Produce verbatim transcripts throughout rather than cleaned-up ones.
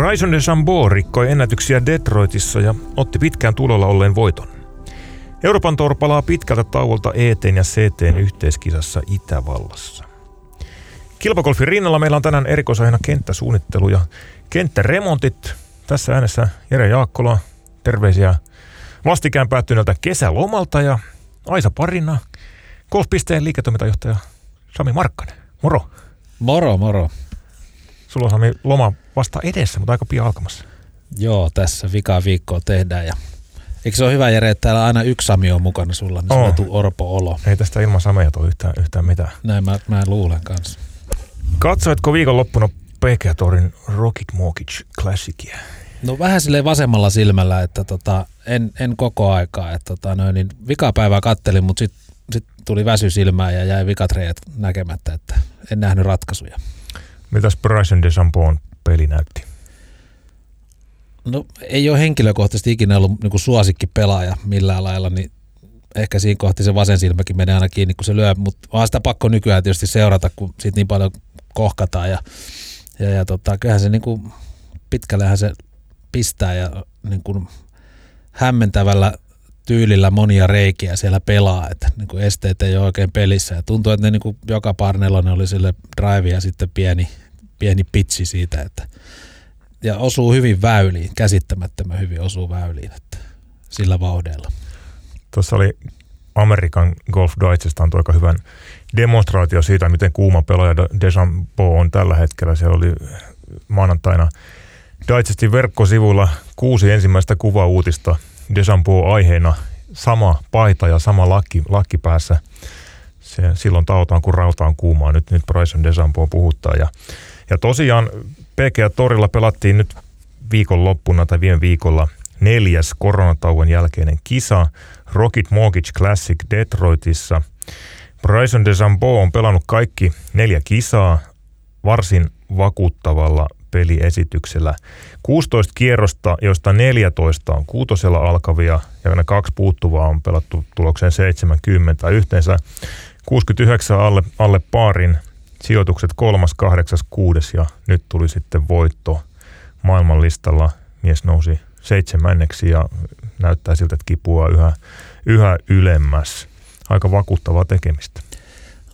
Bryson DeChambeau rikkoi ennätyksiä Detroitissa ja otti pitkään tulolla olleen voiton. Euroopan Tour palaa pitkältä tauolta E T:n ja C T:n yhteiskisassa Itävallassa. Kilpakolfin rinnalla meillä on tänään erikoisaiheena kenttäsuunnittelu ja kenttäremontit. Tässä äänessä Jere Jaakkola, terveisiä vastikään päättyneeltä kesälomalta ja Aisa Parina, Golf.pisteen liiketoimintajohtaja Sami Markkanen. Moro. Moro, moro. Sulla on Sami loma vasta edessä, mutta aika pian alkamassa. Joo, tässä vikaa viikkoa tehdään ja eikö se ole hyvä, Jere, että täällä aina yksi Sami on mukana sulla, niin oh. se tulee orpo-olo. Ei tästä ilman Sameja tule yhtään, yhtään mitään. Näin mä, mä luulen kanssa. Katsoitko viikonloppuna P G A-tourin Rocket Mortgage Classicia? No vähän silleen vasemmalla silmällä, että tota, en, en koko aikaa. Että tota, noin, niin vikapäivää kattelin, mutta sitten sit tuli väsy silmään ja jäi vikatreijät näkemättä, että en nähnyt ratkaisuja. Mitäs Bryson DeChambeaun peli näytti? No ei ole henkilökohtaisesti ikinä ollut niin kuin suosikkipelaaja millään lailla, niin ehkä siinä kohti se vasen silmäkin menee aina kiinni, kun se lyö, mutta on sitä pakko nykyään tietysti seurata, kun siitä niin paljon kohkataan ja, ja, ja tota, kyllähän se niin kuin, pitkällähän se pistää ja niin kuin, hämmentävällä tyylillä monia reikiä siellä pelaa, että niin kuin esteet ei ole oikein pelissä ja tuntuu, että ne niin kuin, joka parnelonen oli sille drive ja sitten pieni, pieni pitsi siitä, että ja osuu hyvin väyliin, käsittämättömän hyvin osuu väyliin, että sillä vauhdella. Tuossa oli Amerikan Golf Digest antoi aika hyvän demonstraatio siitä, miten kuuma pelaaja DeChambeau on tällä hetkellä. Siellä oli maanantaina Digestin verkkosivuilla kuusi ensimmäistä kuvauutista DeChambeau aiheena. Sama paita ja sama lakki, lakki päässä. Se, silloin tautaan, kun rauta on kuumaa. Nyt, nyt Bryson DeChambeau puhuttaa. Ja, ja tosiaan P G A-torilla pelattiin nyt viikonloppuna tai viime viikolla neljäs koronatauon jälkeinen kisa Rocket Mortgage Classic Detroitissa. Bryson DeChambeau on pelannut kaikki neljä kisaa varsin vakuuttavalla peliesityksellä. kuusitoista kierrosta, joista neljätoista on kuutosella alkavia ja ne kaksi puuttuvaa on pelattu tulokseen seitsemänkymmentä. Yhteensä kuusikymmentäyhdeksän alle, alle paarin. Sijoitukset kolmas, kahdeksas, kuudes ja nyt tuli sitten voitto maailmanlistalla. Mies nousi seitsemänneksi ja näyttää siltä, että kipuaa yhä, yhä ylemmäs. Aika vakuuttavaa tekemistä.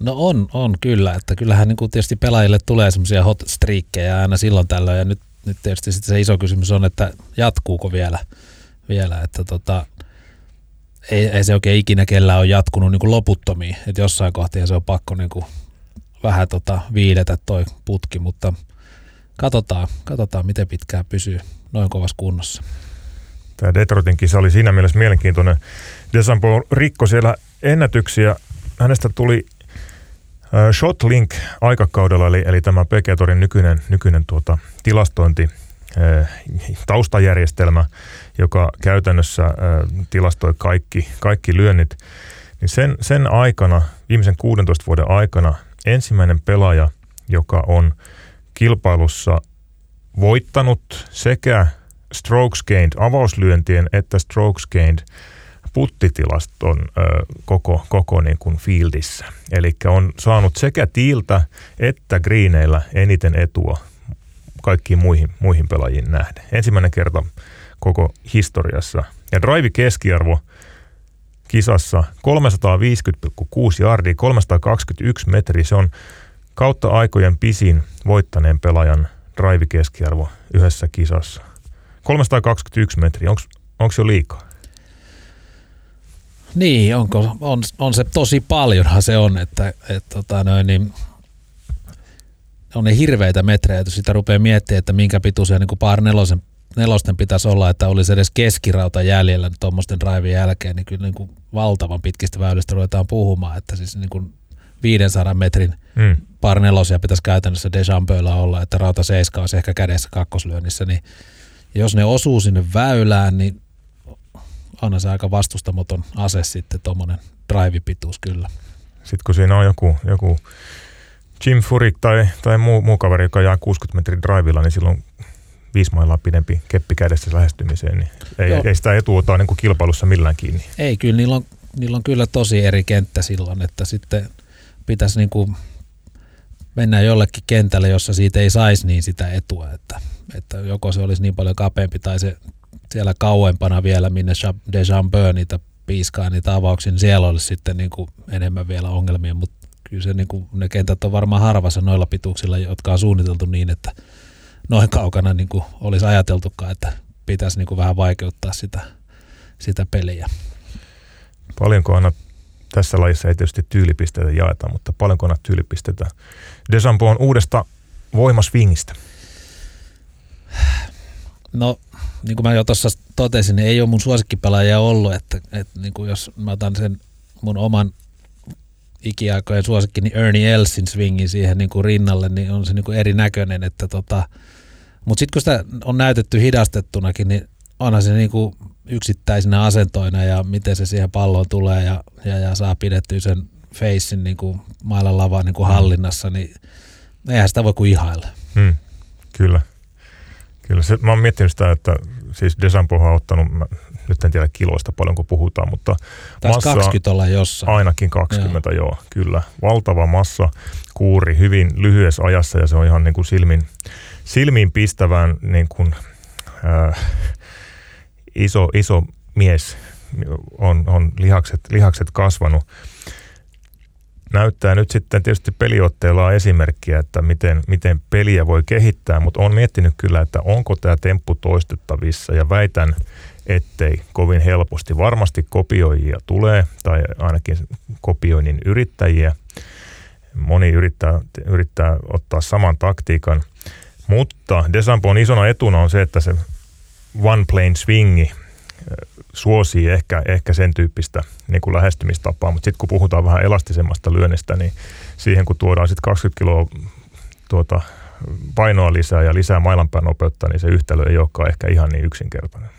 No on, on kyllä. Että kyllähän niin kuin tietysti pelaajille tulee semmoisia hot streakkejä aina silloin tällöin. Ja nyt, nyt tietysti sitten se iso kysymys on, että jatkuuko vielä. vielä. Että tota, ei, ei se oikein ikinä kellään ole jatkunut niin kuin loputtomiin. Että jossain kohtaa se on pakko niin kuin vähän tota viiletä toi putki, mutta katsotaan, katsotaan miten pitkään pysyy noin kovassa kunnossa. Tämä Detroitin kisa oli siinä mielessä mielenkiintoinen. DeChambeau rikkoi siellä ennätyksiä. Hänestä tuli äh, Shotlink-aikakaudella, eli, eli tämä P G A-torin nykyinen, nykyinen tuota, tilastointi, äh, taustajärjestelmä, joka käytännössä äh, tilastoi kaikki, kaikki lyönnit. Niin sen, sen aikana, viimeisen kuudentoista vuoden aikana, ensimmäinen pelaaja, joka on kilpailussa voittanut sekä strokes gained avauslyöntien että strokes gained puttitilaston ö, koko, koko niin kuin fieldissä. Eli on saanut sekä tiiltä että greeneillä eniten etua kaikkiin muihin, muihin pelaajiin nähden. Ensimmäinen kerta koko historiassa. Ja drive keskiarvo kisassa kolmesataaviisikymmentä pilkku kuusi jardia, kolmesataakaksikymmentäyksi metriä. Se on kautta aikojen pisin voittaneen pelaajan drive-keskiarvo yhdessä kisassa. kolmesataakaksikymmentäyksi metriä. Onko se jo liikaa? Niin, onko, on, on se tosi paljonhan se on. Että, et, tota noin, niin, on ne hirveitä metrejä, että sitä rupeaa miettimään, että minkä pituisia niin kuin par nelosen nelosten pitäisi olla, että olisi edes keskirauta jäljellä tuommoisten raivien jälkeen, niin kyllä niin kuin valtavan pitkistä väylistä ruvetaan puhumaan, että siis niin kuin viidensadan metrin mm. par nelosia pitäisi käytännössä DeChambeaulla olla, että rauta seiska olisi ehkä kädessä kakkoslyönnissä, niin jos ne osuu sinne väylään, niin on se aika vastustamaton ase sitten tuommoinen raivipituus kyllä. Sitten kun siinä on joku, joku Jim Furyk tai, tai muu, muu kaveri, joka jää kuusikymmentä metrin raivilla, niin silloin viisi mailaa pidempi keppi kädessä lähestymiseen, niin ei, ei sitä etua ota niin kuin kilpailussa millään kiinni. Ei, kyllä niillä on, niillä on kyllä tosi eri kenttä silloin, että sitten pitäisi niin kuin mennä jollekin kentälle, jossa siitä ei saisi niin sitä etua, että että joko se olisi niin paljon kapeampi tai se siellä kauempana vielä, minne Deschambeau niitä piiskaa niitä avauksia, niin siellä olisi sitten niin kuin enemmän vielä ongelmia, mutta kyllä se, niin kuin, ne kentät on varmaan harvassa noilla pituuksilla, jotka on suunniteltu niin, että noin kaukana niin kuin olisi ajateltukaan, että pitäisi niin kuin vähän vaikeuttaa sitä, sitä peliä. Paljonko aina, tässä lajissa ei tietysti tyylipisteitä jaeta, mutta paljonko aina tyylipisteitä Deschambeau on uudesta voimasvingistä? No, niin kuin mä jo tuossa totesin, niin ei ole mun suosikkipelaajia ollut, että, että niin kuin jos mä otan sen mun oman ikiaikojen suosikki, niin Ernie Elsin swingin siihen niin kuin rinnalle, niin on se niin kuin erinäköinen. Että tota, mutta sitten kun sitä on näytetty hidastettunakin, niin onhan se niin kuin yksittäisinä asentoina ja miten se siihen palloon tulee ja, ja, ja saa pidettyä sen feissin niin kuin mailan lavaan niin kuin hallinnassa, niin eihän sitä voi kuin ihailla. Hmm, kyllä. Kyllä, se, mä oon miettinyt sitä, että siis Deschambeau on ottanut, mä, nyt en tiedä kiloista paljonko puhutaan, mutta taisi massa, kaksikymmentä olla jossain. Ainakin kaksikymmentä, joo. joo, kyllä. Valtava massa, kuuri, hyvin lyhyessä ajassa ja se on ihan niin kuin silmin, silmiin pistävän niin kuin, äh, iso, iso mies, on, on lihakset, lihakset kasvanut. Näyttää nyt sitten tietysti peliotteella esimerkkiä, että miten, miten peliä voi kehittää, mutta olen miettinyt kyllä, että onko tämä temppu toistettavissa ja väitän, ettei kovin helposti. Varmasti kopioijia tulee tai ainakin kopioinnin yrittäjiä. Moni yrittää, yrittää ottaa saman taktiikan, mutta Deschambeaun isona etuna on se, että se one plane swingi suosii ehkä, ehkä sen tyyppistä niin kuin lähestymistapaa, mutta sitten kun puhutaan vähän elastisemmasta lyönnistä, niin siihen kun tuodaan sitten kaksikymmentä kiloa tuota, painoa lisää ja lisää mailanpään nopeutta, niin se yhtälö ei olekaan ehkä ihan niin yksinkertainen.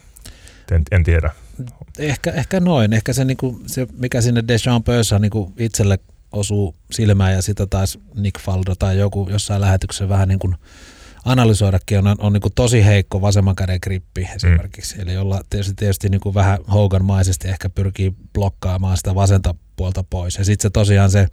En, en tiedä. Ehkä, ehkä noin. Ehkä se, niin kuin, se mikä sinne Deschambeaussa niin kuin itselle osuu silmään ja sitä taas Nick Faldo tai joku jossain lähetyksessä vähän niin kuin analysoidakin on, on niin kuin tosi heikko vasemman käden grippi esimerkiksi, mm. eli jolla tietysti, tietysti niin kuin vähän Hogan-maisesti ehkä pyrkii blokkaamaan sitä vasenta puolta pois. Ja sitten se tosiaan se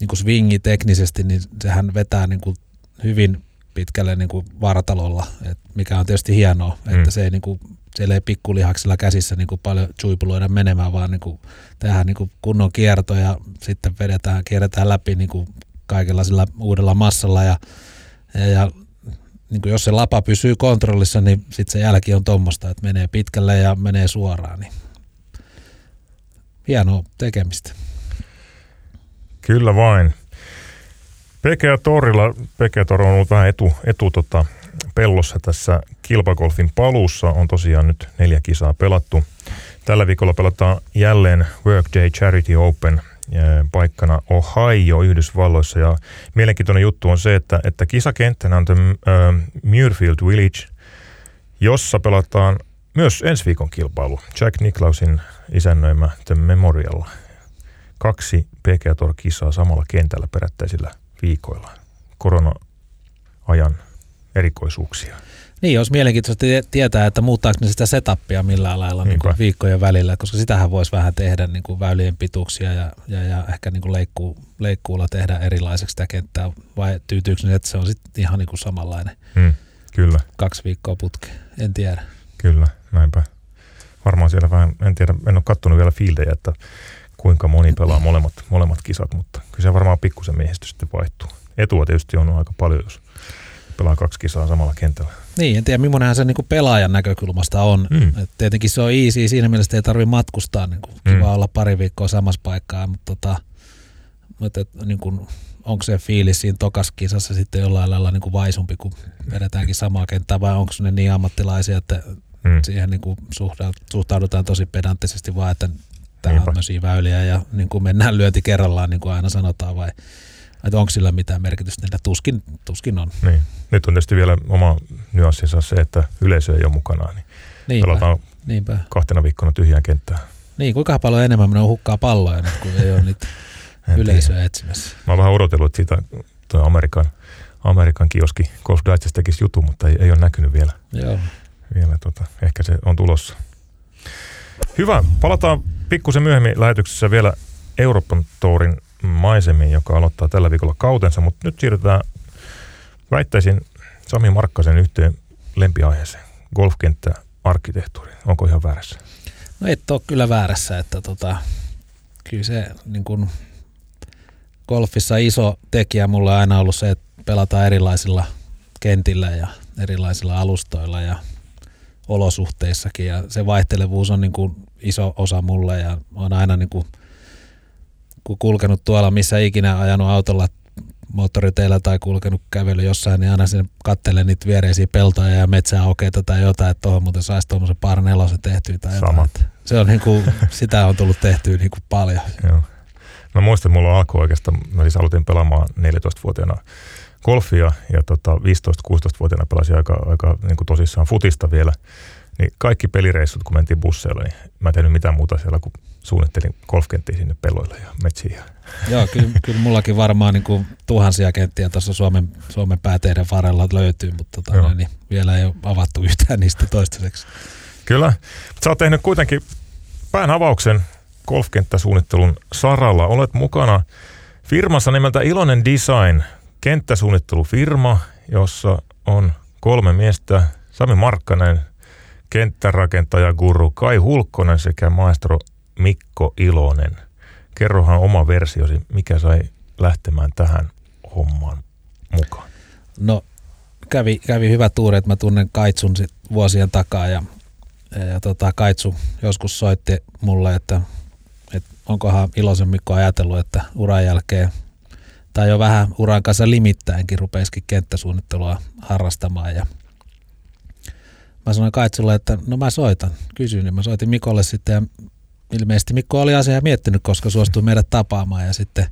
niin kuin swingi teknisesti, niin sehän vetää niin kuin hyvin pitkälle niin kuin vartalolla, et mikä on tietysti hienoa, mm. että se ei, niin kuin, siellä ei pikkulihaksilla käsissä niin kuin paljon tsuipuloida menemään, vaan niin kuin tehdään niin kuin kunnon kierto ja sitten vedetään, kierretään läpi niin kuin kaikella sillä uudella massalla ja, ja, ja niin kuin jos se lapa pysyy kontrollissa, niin sitten se jälki on tuommoista, että menee pitkälle ja menee suoraan. Niin hienoa tekemistä. Kyllä vain. P G A Torilla, P G A Tor on ollut vähän etu, etu tota, pellossa tässä kilpagolfin paluussa. On tosiaan nyt neljä kisaa pelattu. Tällä viikolla pelataan jälleen Workday Charity Open paikkana Ohio Yhdysvalloissa ja mielenkiintoinen juttu on se, että, että kisakenttänä on tämä äh, Muirfield Village, jossa pelataan myös ensi viikon kilpailu. Jack Nicklausin isännöimä The Memorial. Kaksi P G A Tour-kisaa samalla kentällä perättäisillä viikoilla. Korona-ajan erikoisuuksia. Niin, olisi mielenkiintoista tietää, että muuttaako ne sitä setupia millään lailla niin kuin viikkojen välillä, koska sitähän voisi vähän tehdä niin kuin väylien pituuksia ja, ja, ja ehkä niin kuin leikku, leikkuulla tehdä erilaiseksi sitä kenttää, vai tyytyykö ne, että se on sitten ihan niin kuin samanlainen hmm, kyllä. kaksi viikkoa putkeen, en tiedä. Kyllä, näinpä. Varmaan siellä vähän, en tiedä, en ole kattonut vielä fieldejä, että kuinka moni pelaa molemmat, molemmat kisat, mutta kyllä se varmaan pikkusen miehistö sitten vaihtuu. Etua tietysti on aika paljon, jos pelaa kaksi kisaa samalla kentällä. Niin, en tiedä, millainenhan se niinku pelaajan näkökulmasta on. Mm. Et tietenkin se on easy, siinä mielessä ei tarvitse matkustaa. Niinku, kiva mm. olla pari viikkoa samassa paikkaa, mutta tota, niinku, onko se fiilis siinä tokas kisassa sitten jollain lailla niinku vaisumpi, kun vedetäänkin samaa kenttää, vai onko ne niin ammattilaisia, että mm. siihen niinku suhtaudutaan tosi pedanttisesti, vaan että tämä on myös väyliä ja niinku mennään lyönti kerrallaan, niin kuin aina sanotaan, vai että onko sillä mitään merkitystä, että tuskin, tuskin on. Niin. Nyt on tietysti vielä oma nyanssinsa se, että yleisö ei ole mukana, niin niinpä, pelataan niinpä. kahtena viikkona tyhjään kenttään. Niin, kuinka paljon enemmän minä hukkaa palloja nyt, kun ei ole niitä yleisöä etsimässä. Mä oon vähän odotellut, että siitä tuo Amerikan, Amerikan kioski Golf Digest tekisi jutun, mutta ei, ei ole näkynyt vielä. Joo. Vielä tuota, ehkä se on tulossa. Hyvä, palataan pikkusen myöhemmin lähetyksessä vielä Euroopan tourin maisemiin, joka aloittaa tällä viikolla kautensa, mutta nyt siirrytään, väittäisin Sami Markkasen yhteen lempiaiheeseen, golfkenttä, arkkitehtuuri. Onko ihan väärässä? No et ole kyllä väärässä, että tota, kyllä se niin kun golfissa iso tekijä mulle on aina ollut se, että pelataan erilaisilla kentillä ja erilaisilla alustoilla ja olosuhteissakin ja se vaihtelevuus on niin kuin iso osa mulle ja on aina niin kuin, kun kulkenut tuolla missä ikinä ajanut autolla moottoriteillä tai kulkenut kävely jossain, niin aina sinne katselen niitä viereisiä peltoja ja metsäaukeita tai jotain, että tuohon muuten saisi tuommoisen par nelosen tehtyä tai jotain. Sama. Se on niin kuin, sitä on tullut tehtyä niin kuin paljon. Joo. Mä muistan, että mulla alkoi oikeastaan, mä siis aloitin pelaamaan neljätoistavuotiaana golfia ja tota viisitoista-kuusitoistavuotiaana pelasin aika, aika niin kuin tosissaan futista vielä. Niin kaikki pelireissut, kun mentiin busseilla, niin mä en tehnyt mitään muuta siellä, kun suunnittelin golfkenttiä sinne pelloille ja metsiin. Joo, kyllä, kyllä mullakin varmaan niin kuin tuhansia kenttiä tuossa Suomen, Suomen pääteiden varrella löytyy, mutta tota, niin vielä ei ole avattu yhtään niistä toistaiseksi. Kyllä. Sä oot tehnyt kuitenkin päänavauksen golfkenttäsuunnittelun saralla. Olet mukana firmassa nimeltä Iloinen Design, kenttäsuunnittelufirma, jossa on kolme miestä, Sami Markkanen, kenttärakentaja guru Kai Hulkkonen sekä maestro Mikko Ilonen. Kerrohan oma versiosi, mikä sai lähtemään tähän hommaan mukaan. No kävi, kävi hyvä tuuri, että mä tunnen Kaitsun sit vuosien takaa ja, ja tota, Kaitsu joskus soitti mulle, että, että onkohan Ilosen Mikko ajatellut, että uran jälkeen tai jo vähän uran kanssa limittäinkin rupeisikin kenttäsuunnittelua harrastamaan ja mä sanoin Kaitsulle, että no mä soitan, kysyin, niin mä soitin Mikolle sitten ja ilmeisesti Mikko oli asiaa miettinyt, koska suostui meidät tapaamaan ja sitten,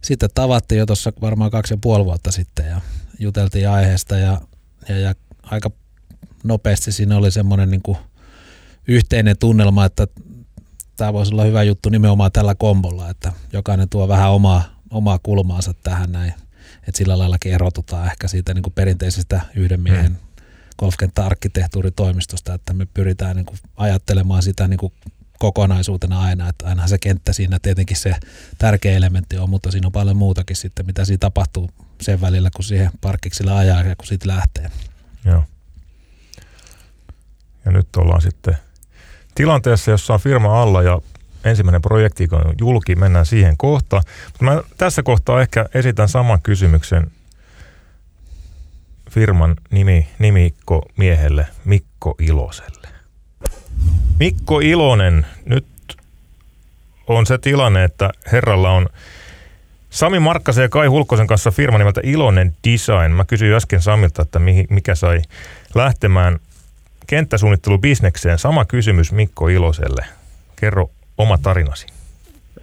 sitten tavattiin jo tuossa varmaan kaksi ja puoli vuotta sitten ja juteltiin aiheesta ja, ja, ja aika nopeasti siinä oli semmoinen niin kuin yhteinen tunnelma, että tämä voisi olla hyvä juttu nimenomaan tällä kombolla, että jokainen tuo vähän omaa, omaa kulmaansa tähän näin, että sillä laillakin erotutaan ehkä siitä niin kuin perinteisestä yhden miehen mm. golfkenttä-arkkitehtuuritoimistosta, että me pyritään niin kuin ajattelemaan sitä niin kuin kokonaisuutena aina, että ainahan se kenttä siinä tietenkin se tärkeä elementti on, mutta siinä on paljon muutakin sitten, mitä siinä tapahtuu sen välillä, kun siihen parkkiksilla ajaa ja kun siitä lähtee. Joo. Ja nyt ollaan sitten tilanteessa, jossa on firma alla ja ensimmäinen projekti on julki, mennään siihen kohtaan. Mutta mä tässä kohtaa ehkä esitän saman kysymyksen firman nimi, nimikko miehelle Mikko Iloselle. Mikko Ilonen, nyt on se tilanne, että herralla on Sami Markkasen ja Kai Hulkkosen kanssa firma nimeltä Iloinen Design. Mä kysyin äsken Samilta, että mikä sai lähtemään kenttäsuunnittelubisnekseen. Sama kysymys Mikko Iloselle. Kerro oma tarinasi.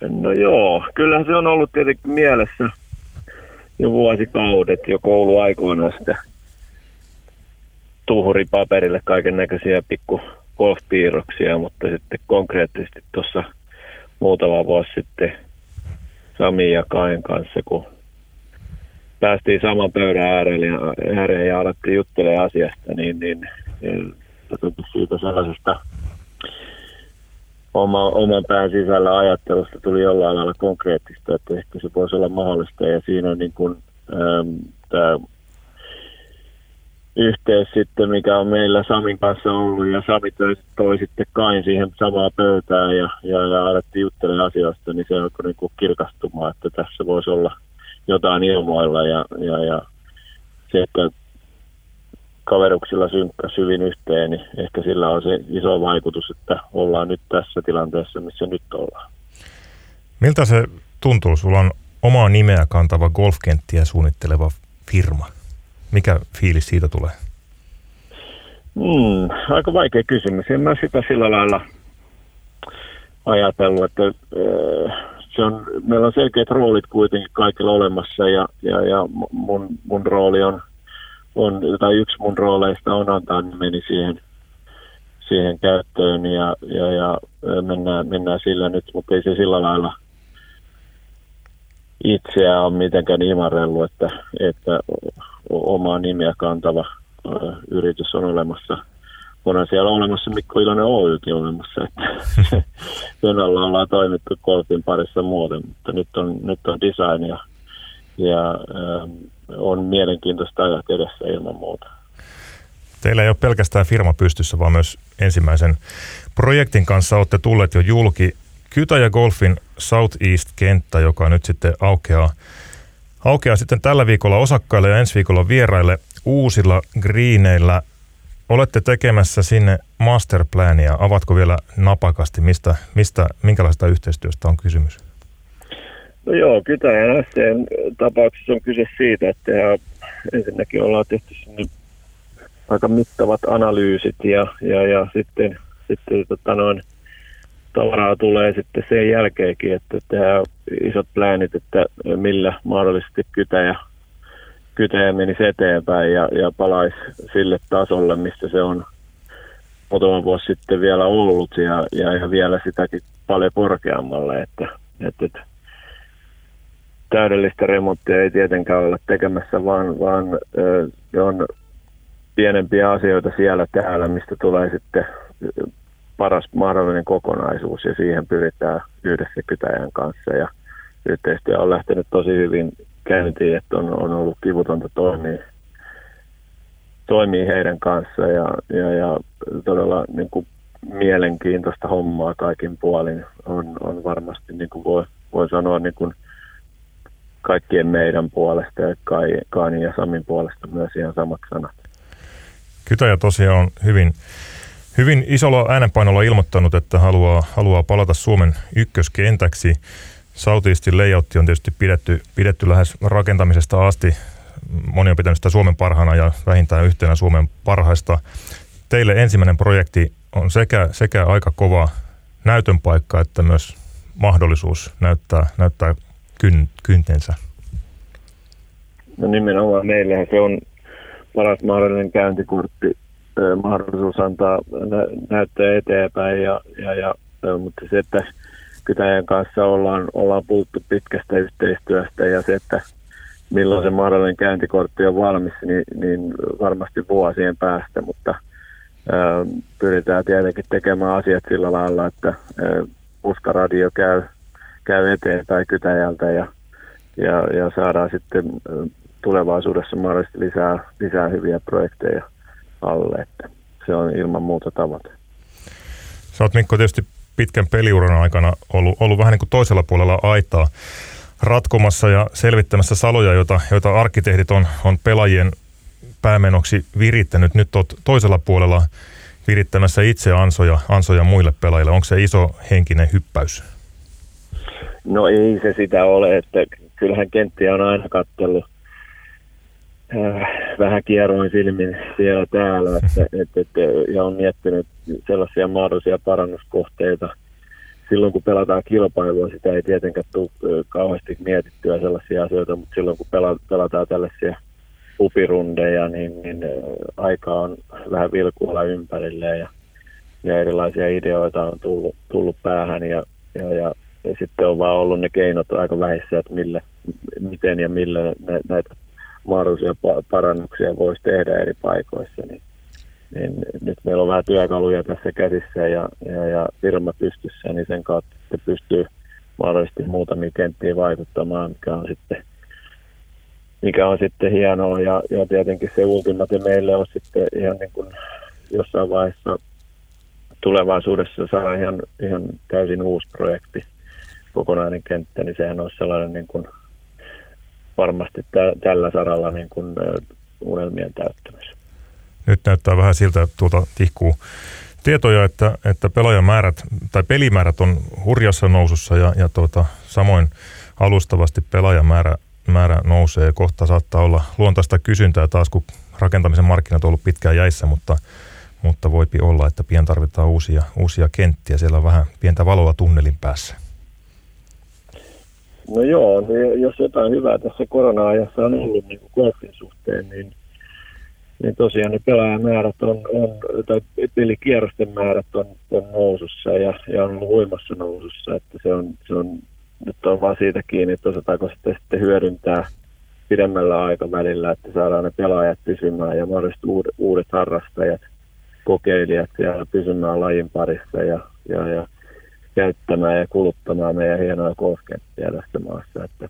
No joo, kyllähän se on ollut tietenkin mielessä jo vuosikaudet, jo kouluaikoina sitä tuhri paperille kaiken näköisiä pikku golfpiirroksia, mutta sitten konkreettisesti tuossa muutama vuosi sitten Sami ja Kain kanssa, kun päästiin saman pöydän ääreen ja, ääreen ja alettiin juttelemaan asiasta, niin, niin jotenkin siitä sellaisesta Oma, oman pään sisällä ajattelusta tuli jollain lailla konkreettista, että ehkä se voisi olla mahdollista ja siinä on niin kuin tämä yhteys sitten, mikä on meillä Samin kanssa ollut ja Sami toi, toi sitten Kain siihen samaan pöytään ja, ja, ja alettiin juttelemaan asioista, niin se alkoi niin kuin kirkastumaan, että tässä voisi olla jotain ilmoilla ja, ja, ja se, että kaveruksilla synkkäs hyvin yhteen, niin ehkä sillä on se iso vaikutus, että ollaan nyt tässä tilanteessa, missä nyt ollaan. Miltä se tuntuu? Sulla on omaa nimeä kantava golfkenttiä suunnitteleva firma. Mikä fiilis siitä tulee? Mm, aika vaikea kysymys. En mä sitä sillä lailla ajatellut, että se on, meillä on selkeät roolit kuitenkin kaikilla olemassa ja, ja, ja mun, mun rooli on On, tai yksi mun rooleista on antaa nimeni siihen, siihen käyttöön ja, ja, ja mennään, mennään sillä nyt, mutta ei se sillä lailla itseään ole mitenkään imarrellut, että, että omaa nimeä kantava äh, yritys on olemassa. Onhan siellä olemassa Mikko Ilonen Oy:kin olemassa, että sen alla ollaan toimittu golfin parissa muuten, mutta nyt on, nyt on design ja, ja ähm, on mielenkiintoista ajat edessä ilman muuta. teillä ei ole pelkästään firma pystyssä, vaan myös ensimmäisen projektin kanssa olette tulleet jo julki. Kytaja Golfin Southeast-kenttä, joka nyt sitten aukeaa, aukeaa sitten tällä viikolla osakkaille ja ensi viikolla vieraille uusilla greeneillä. Olette tekemässä sinne masterplania. Avatko vielä napakasti, mistä, mistä, minkälaista yhteistyöstä on kysymys? No joo, Kytäjän asteen tapauksessa on kyse siitä, että ensinnäkin ollaan tehty sinne aika mittavat analyysit ja, ja, ja sitten, sitten tota noin, tavaraa tulee sitten sen jälkeenkin, että tehdään isot plänit, että millä mahdollisesti Kytäjä, Kytäjä menisi eteenpäin ja, ja palaisi sille tasolle, mistä se on muutama vuosi sitten vielä ollut ja, ja ihan vielä sitäkin paljon korkeammalle, että, että täydellistä remonttia ei tietenkään olla tekemässä, vaan, vaan ö, on pienempiä asioita siellä täällä, mistä tulee sitten paras mahdollinen kokonaisuus, ja siihen pyritään yhdessä Kytäjän kanssa. Ja yhteistyö on lähtenyt tosi hyvin käyntiin, että on, on ollut kivutonta toimia, toimia heidän kanssaan, ja, ja, ja todella niin kuin mielenkiintoista hommaa kaikin puolin on, on varmasti, niin kuin voi, voi sanoa, niin kuin kaikkien meidän puolesta ja Kaanin ja Samin puolesta myös ihan samat sanat. Kytäjä tosiaan on hyvin, hyvin isolla äänenpainolla ilmoittanut, että haluaa, haluaa palata Suomen ykköskentäksi. Southeastin layoutti on tietysti pidetty, pidetty lähes rakentamisesta asti. Moni on pitänyt sitä Suomen parhaana ja vähintään yhtenä Suomen parhaista. Teille ensimmäinen projekti on sekä, sekä aika kova näytön paikka, että myös mahdollisuus näyttää, näyttää kyntensä. No nimenomaan meillähän se on paras mahdollinen käyntikortti, eh, mahdollisuus antaa nä- näyttöä eteenpäin, ja, ja, ja, mutta se, että Kytäjän kanssa ollaan, ollaan puhuttu pitkästä yhteistyöstä, ja se, että milloin se mahdollinen käyntikortti on valmis, niin, niin varmasti vuosien päästä, mutta eh, pyritään tietenkin tekemään asiat sillä lailla, että eh, puskaradio käy käy eteenpäin Kytäjältä ja, ja, ja saadaan sitten tulevaisuudessa mahdollisesti lisää, lisää hyviä projekteja alle, että se on ilman muuta tavoite. Sä oot, Mikko, tietysti pitkän peliuran aikana ollut, ollut vähän niin kuin toisella puolella aitaa ratkomassa ja selvittämässä saloja, joita, joita arkkitehdit on, on pelaajien päämenoksi virittänyt. Nyt oot toisella puolella virittämässä itse ansoja, ansoja muille pelaajille. Onko se iso henkinen hyppäys? No ei se sitä ole, että kyllähän kenttiä on aina katsellut äh, vähän kieroin silmin siellä täällä, että, et, et, ja on miettinyt sellaisia mahdollisia parannuskohteita. Silloin kun pelataan kilpailua, sitä ei tietenkään tule äh, kauheasti mietittyä sellaisia asioita, mutta silloin kun pela, pelataan tällaisia upirundeja, niin, niin äh, aika on vähän vilkuilla ympärille ja, ja erilaisia ideoita on tullut, tullut päähän ja, ja, ja ja sitten on vaan ollut ne keinot aika vähissä, että millä, miten ja millä näitä mahdollisia parannuksia voisi tehdä eri paikoissa. Niin, niin nyt meillä on vähän työkaluja tässä käsissä ja, ja, ja firma pystyssä, niin sen kautta pystyy mahdollisesti muutamia kenttiä vaikuttamaan, mikä on sitten, mikä on sitten hienoa. Ja, ja tietenkin se ultimate meille on sitten ihan niin kuin jossain vaiheessa tulevaisuudessa saada ihan, ihan täysin uusi projekti. Kokonainen kenttä, niin sehän olisi sellainen niin kuin varmasti tä- tällä saralla niin kuin unelmien täyttämys. Nyt näyttää vähän siltä, että tuolta tihkuu tietoja, että, että pelaajamäärät tai pelimäärät on hurjassa nousussa ja, ja tuota, samoin alustavasti pelaajamäärä määrä nousee. Kohta saattaa olla luontaista kysyntää taas, kun rakentamisen markkinat on ollut pitkään jäissä, mutta, mutta voipi olla, että pian tarvitaan uusia, uusia kenttiä. Siellä on vähän pientä valoa tunnelin päässä. No joo, niin jos jotain hyvää tässä korona-ajassa on ollut niin kuin golfin suhteen, niin, niin tosiaan ne pelaajamäärät on, on tai pelikierrosten määrät on, on nousussa ja, ja on ollut huimassa nousussa, että se on, se on, nyt on vaan siitä kiinni, että osataanko sitä sitten hyödyntää pidemmällä aikavälillä, että saadaan ne pelaajat pysymään ja mahdollisesti uudet, uudet harrastajat, kokeilijat ja pysymään lajin parissa ja, ja, ja käyttämään ja kuluttamaan meidän hienoja golfkenttiä tässä maassa. Että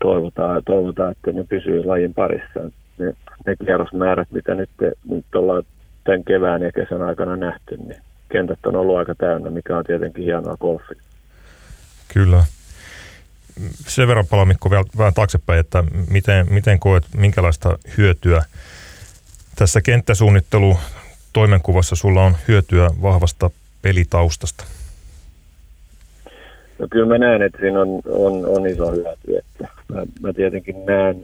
toivotaan, toivotaan, että ne pysyy lajin parissa. Ne, ne ne kierrosmäärät, mitä nyt, nyt ollaan tämän kevään ja kesän aikana nähty, niin kentät on ollut aika täynnä, mikä on tietenkin hienoa golfia. Kyllä. Sen verran palaan, Mikko, vielä vähän taaksepäin, että miten, miten koet, minkälaista hyötyä tässä kenttäsuunnittelu toimenkuvassa sulla on hyötyä vahvasta pelitaustasta? No kyllä mä näen, että siinä on, on, on iso hyöty. Että mä, mä tietenkin näen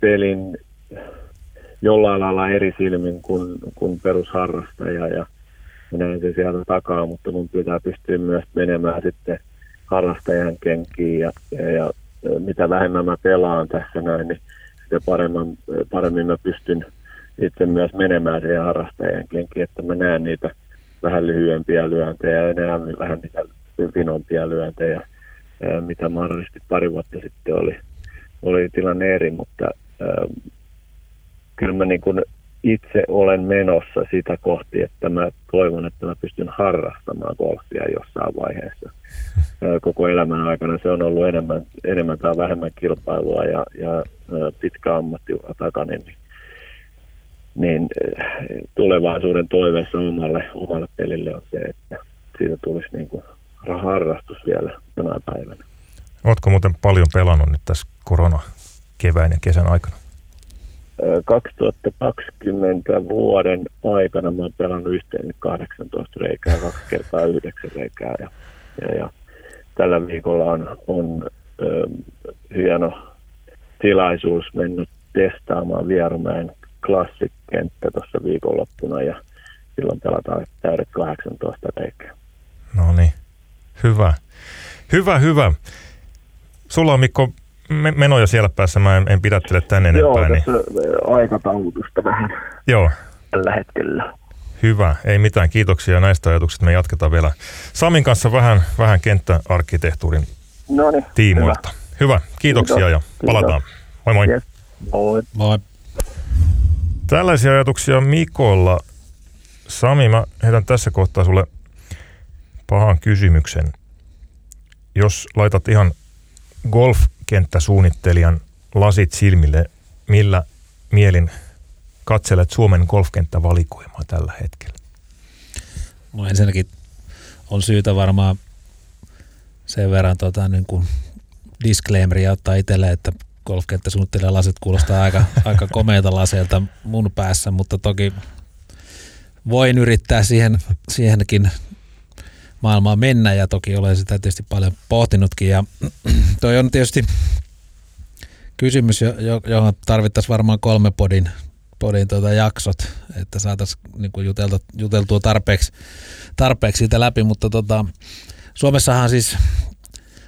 pelin jollain lailla eri silmin kuin, kuin perusharrastaja ja mä näen sen sieltä takaa, mutta mun pitää pystyä myös menemään sitten harrastajan kenkiin ja, ja, ja mitä vähemmän mä pelaan tässä näin, niin sitä paremmin, paremmin mä pystyn itse myös menemään siihen harrastajan kenkiin, että mä näen niitä vähän lyhyempiä lyöntejä ja näen vähän niitä vinompia lyöntejä, mitä mahdollisesti pari vuotta sitten oli, oli tilanne eri, mutta äh, kyllä mä niin kun itse olen menossa sitä kohti, että mä toivon, että mä pystyn harrastamaan golfia jossain vaiheessa. Koko elämän aikana se on ollut enemmän, enemmän tai vähemmän kilpailua ja, ja pitkä ammattiura takana, niin, niin tulevaisuuden toiveessa omalle, omalle pelille on se, että siitä tulisi niin kuin harrastus vielä tänä päivänä. Ootko muuten paljon pelannut nyt tässä koronakevään ja kesän aikana? kaksituhattakaksikymmentä vuoden aikana mä oon pelannut yhteen kahdeksantoista reikää, kaksi kertaa yhdeksän reikää. Ja, ja, ja tällä viikolla on, on ö, hieno tilaisuus mennyt testaamaan Vierumäen klassikenttä tuossa viikonloppuna ja silloin pelataan täydet kahdeksantoista reikää. No niin, hyvä. Hyvä, hyvä. Sulla on, Mikko, menoja siellä päässä, mä en, en pidättele tän enempää. Joo, tässä niin. Aikataulutusta vähän Joo. tällä hetkellä. Hyvä, ei mitään, kiitoksia näistä ajatuksista. Me jatketaan vielä Samin kanssa vähän, vähän kenttäarkkitehtuurin Noniin, tiimoilta. Hyvä, hyvä. kiitoksia Kiitos. ja palataan. Kiitos. Moi moi. Yes. moi. Moi. Tällaisia ajatuksia Mikolla. Sami, mä heitän tässä kohtaa sulle pahan kysymyksen. Jos laitat ihan golfkenttäsuunnittelijan lasit silmille, millä mielin katselet Suomen golfkenttävalikoimaa tällä hetkellä? No ensinnäkin on syytä varmaan sen verran tota, niin kuin disclaimeria ottaa itselle, että golfkenttäsuunnittelijan lasit kuulostaa aika, aika komeilta laseilta mun päässä, mutta toki voin yrittää siihen, siihenkin maailmaan mennä ja toki olen sitä tietysti paljon pohtinutkin ja toi on tietysti kysymys, johon tarvittaisiin varmaan kolme podin, podin tuota jaksot, että saataisiin niinku juteltu, juteltua tarpeeksi, tarpeeksi siitä läpi, mutta tota, Suomessahan siis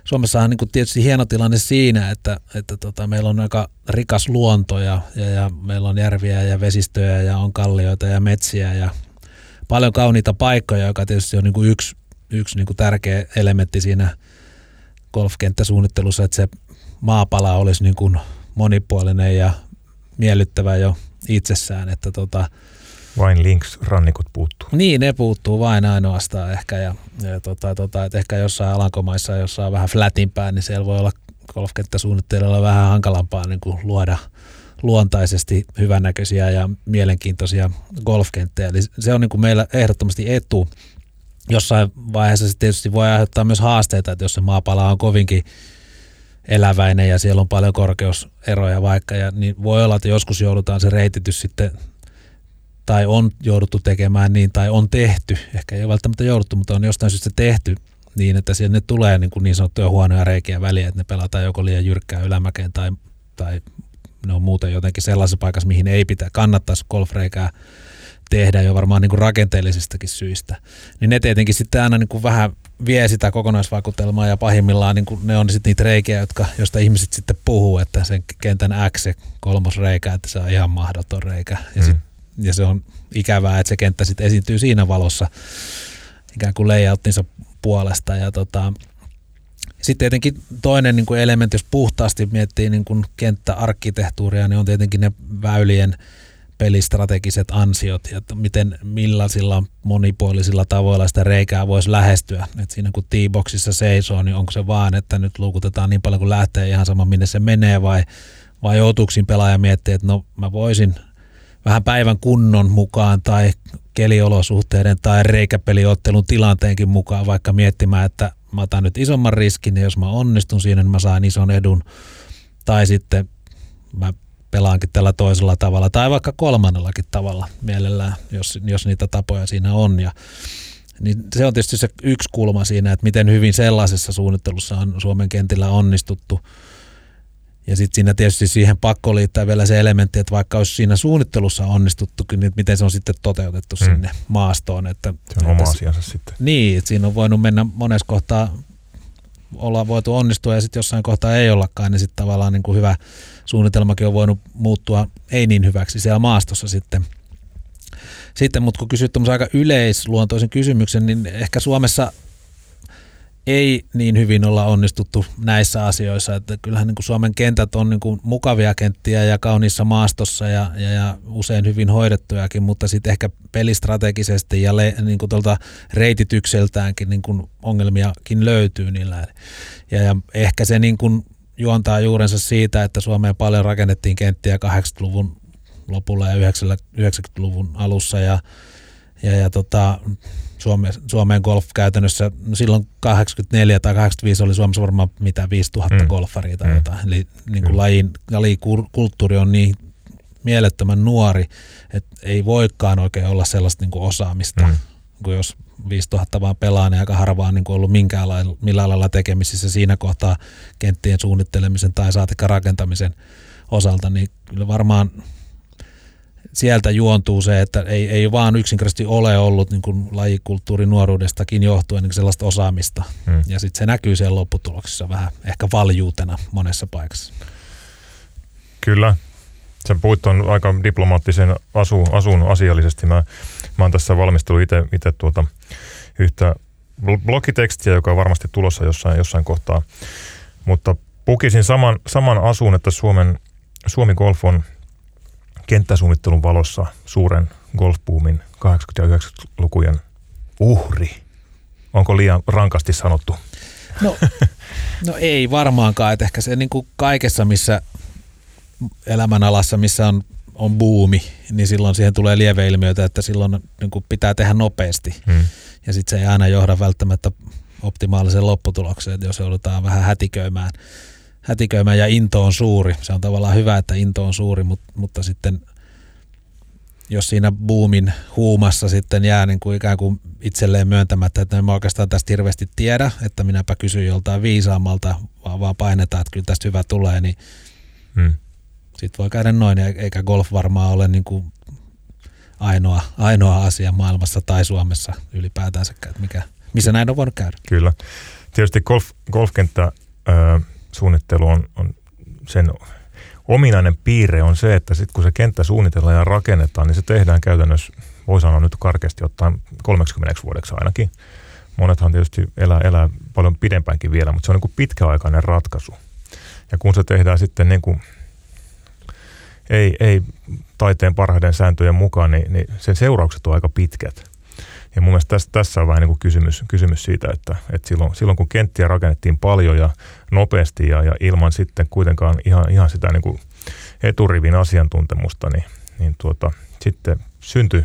Suomessahan niinku tietysti hieno tilanne siinä, että, että tota, meillä on aika rikas luonto ja, ja, ja meillä on järviä ja vesistöjä ja on kallioita ja metsiä ja paljon kauniita paikkoja, joka tietysti on niinku yksi Yksi niin kuin tärkeä elementti siinä golfkenttäsuunnittelussa, että se maapala olisi niin kuin monipuolinen ja miellyttävä jo itsessään. Että tota, vain linksrannikot puuttuu. Niin, ne puuttuu vain ainoastaan ehkä. Ja, ja tota, tota, että ehkä jossain Alankomaissa, jossa on vähän flätimpää, niin siellä voi olla golfkenttäsuunnittelijalla vähän hankalampaa niin kuin luoda luontaisesti hyvännäköisiä ja mielenkiintoisia golfkenttejä. Eli se on niin kuin meillä ehdottomasti etu. Jossain vaiheessa se tietysti voi aiheuttaa myös haasteita, että jos se maapala on kovinkin eläväinen ja siellä on paljon korkeuseroja vaikka, ja niin voi olla, että joskus joudutaan se reititys sitten, tai on jouduttu tekemään niin, tai on tehty, ehkä ei ole välttämättä jouduttu, mutta on jostain syystä tehty niin, että siellä ne tulee niin, kuin niin sanottuja huonoja reikiä väliä, että ne pelataan joko liian jyrkkään ylämäkeen, tai, tai ne on muuten jotenkin sellaisessa paikassa, mihin ei pitää, kannattaisi golfreikää tehdä jo varmaan niin kuin rakenteellisistakin syistä, niin ne tietenkin sitten aina niin kuin vähän vie sitä kokonaisvaikutelmaa ja pahimmillaan niin kuin ne on sitten niitä reikiä, jotka, joista ihmiset sitten puhuu, että sen kentän X se kolmos reikä, että se on ihan mahdoton reikä ja, sit, mm. ja se on ikävää, että se kenttä sitten esiintyy siinä valossa ikään kuin layouttinsa puolesta ja tota, sitten tietenkin toinen niin kuin elementti, jos puhtaasti miettii niin kuin kenttäarkkitehtuuria, niin on tietenkin ne väylien pelistrategiset ansiot ja miten millaisilla monipuolisilla tavoilla sitä reikää voisi lähestyä. Et siinä kun T-boxissa seisoo, niin onko se vaan, että nyt luukutetaan niin paljon kuin lähtee ihan sama minne se menee vai, vai joutuuko pelaaja miettimään, että no mä voisin vähän päivän kunnon mukaan tai keliolosuhteiden tai reikäpeliottelun tilanteenkin mukaan vaikka miettimään, että mä otan nyt isomman riskin ja jos mä onnistun siinä, niin mä saan ison edun. Tai sitten mä pelaankin tällä toisella tavalla tai vaikka kolmannellakin tavalla mielellään, jos, jos niitä tapoja siinä on. Ja, niin se on tietysti se yksi kulma siinä, että miten hyvin sellaisessa suunnittelussa on Suomen kentillä onnistuttu. Ja sitten siinä tietysti siihen pakko liittää vielä se elementti, että vaikka olisi siinä suunnittelussa onnistuttukin, niin miten se on sitten toteutettu mm. sinne maastoon. Että, se on oma asiansa sitten. Niin, että siinä on voinut mennä monessa kohtaa, ollaan voitu onnistua ja sitten jossain kohtaa ei ollakaan, niin sitten tavallaan niin kuin hyvä suunnitelmakin on voinut muuttua ei niin hyväksi siellä maastossa sitten. Sitten, mutta kun kysyt tuollaisen aika yleisluontoisen kysymyksen, niin ehkä Suomessa ei niin hyvin olla onnistuttu näissä asioissa, että kyllähän niin kuin Suomen kentät on niin kuin mukavia kenttiä ja kauniissa maastossa ja, ja, ja usein hyvin hoidettujakin, mutta sitten ehkä pelistrategisesti ja le, niin kuin tuolta reititykseltäänkin niin kuin ongelmiakin löytyy niillä. Ja, ja ehkä se niin kuin juontaa juurensa siitä, että Suomeen paljon rakennettiin kenttiä kahdeksankymmentäluvun lopulla ja yhdeksänkymmentäluvun alussa ja, ja, ja tota, Suome, Suomeen golf käytännössä, no silloin kahdeksankymmentäneljä tai kahdeksankymmentäviisi oli Suomessa varmaan mitä viisituhatta mm. golfaria tai mm. jotain, eli niin kuin lajin, lajikulttuuri on niin mielettömän nuori, että ei voikaan oikein olla sellaista niin kuin osaamista, mm. kun jos viisituhatta vaan pelaa, niin aika harvaan niin kuin ollut minkään lailla, millään lailla tekemisissä siinä kohtaa kenttien suunnittelemisen tai saatikka rakentamisen osalta, niin kyllä varmaan sieltä juontuu se, että ei, ei vaan yksinkertaisesti ole ollut niin kuin lajikulttuurin nuoruudestakin johtuen niin sellaista osaamista. Hmm. Ja sitten se näkyy siellä lopputuloksessa vähän ehkä valjuutena monessa paikassa. Kyllä. Sen puhut on aika diplomaattisen asu, asun asiallisesti. Mä, mä oon tässä valmistellut itse tuota yhtä blogitekstiä, joka on varmasti tulossa jossain, jossain kohtaa. Mutta pukisin saman, saman asun, että Suomen, Suomi Golf on kenttäsuunnittelun valossa suuren golfboomin kahdeksankymmentä- ja yhdeksänkymmentälukujen uhri. Onko liian rankasti sanottu? No, no ei varmaankaan. Et ehkä se niin kuin kaikessa missä elämänalassa, missä on, on buumi, niin silloin siihen tulee lieveilmiötä, että silloin niin kuin pitää tehdä nopeasti. Hmm. Ja sitten se ei aina johda välttämättä optimaaliseen lopputulokseen, että jos joudutaan vähän hätiköimään. hätiköimään ja into on suuri. Se on tavallaan hyvä, että into on suuri, mutta, mutta sitten jos siinä boomin huumassa sitten jää niin kuin ikään kuin itselleen myöntämättä, että en mä oikeastaan tästä hirveästi tiedä, että minäpä kysyn joltain viisaammalta, vaan, vaan painetaan, että kyllä tästä hyvä tulee, niin hmm. sitten voi käydä noin, eikä golf varmaan ole niin kuin ainoa, ainoa asia maailmassa tai Suomessa ylipäätänsäkään, mikä, missä näin on voinut käydä. Kyllä. Tietysti golf, golfkenttä... Öö, suunnittelu on, on sen ominainen piirre on se, että sit kun se kenttä suunnitellaan ja rakennetaan, niin se tehdään käytännössä, voi sanoa nyt karkeasti ottaen kolmekymmentä vuodeksi ainakin. Monethan tietysti elää, elää paljon pidempäänkin vielä, mutta se on niin kuin pitkäaikainen ratkaisu. Ja kun se tehdään sitten niin kuin ei, ei taiteen parhaiden sääntöjen mukaan, niin, niin sen seuraukset on aika pitkät. Ja mun mielestä tässä on vähän niin kuin kysymys, kysymys siitä, että, että silloin, silloin kun kenttiä rakennettiin paljon ja nopeasti ja, ja ilman sitten kuitenkaan ihan, ihan sitä niin kuin eturivin asiantuntemusta, niin, niin tuota, sitten syntyi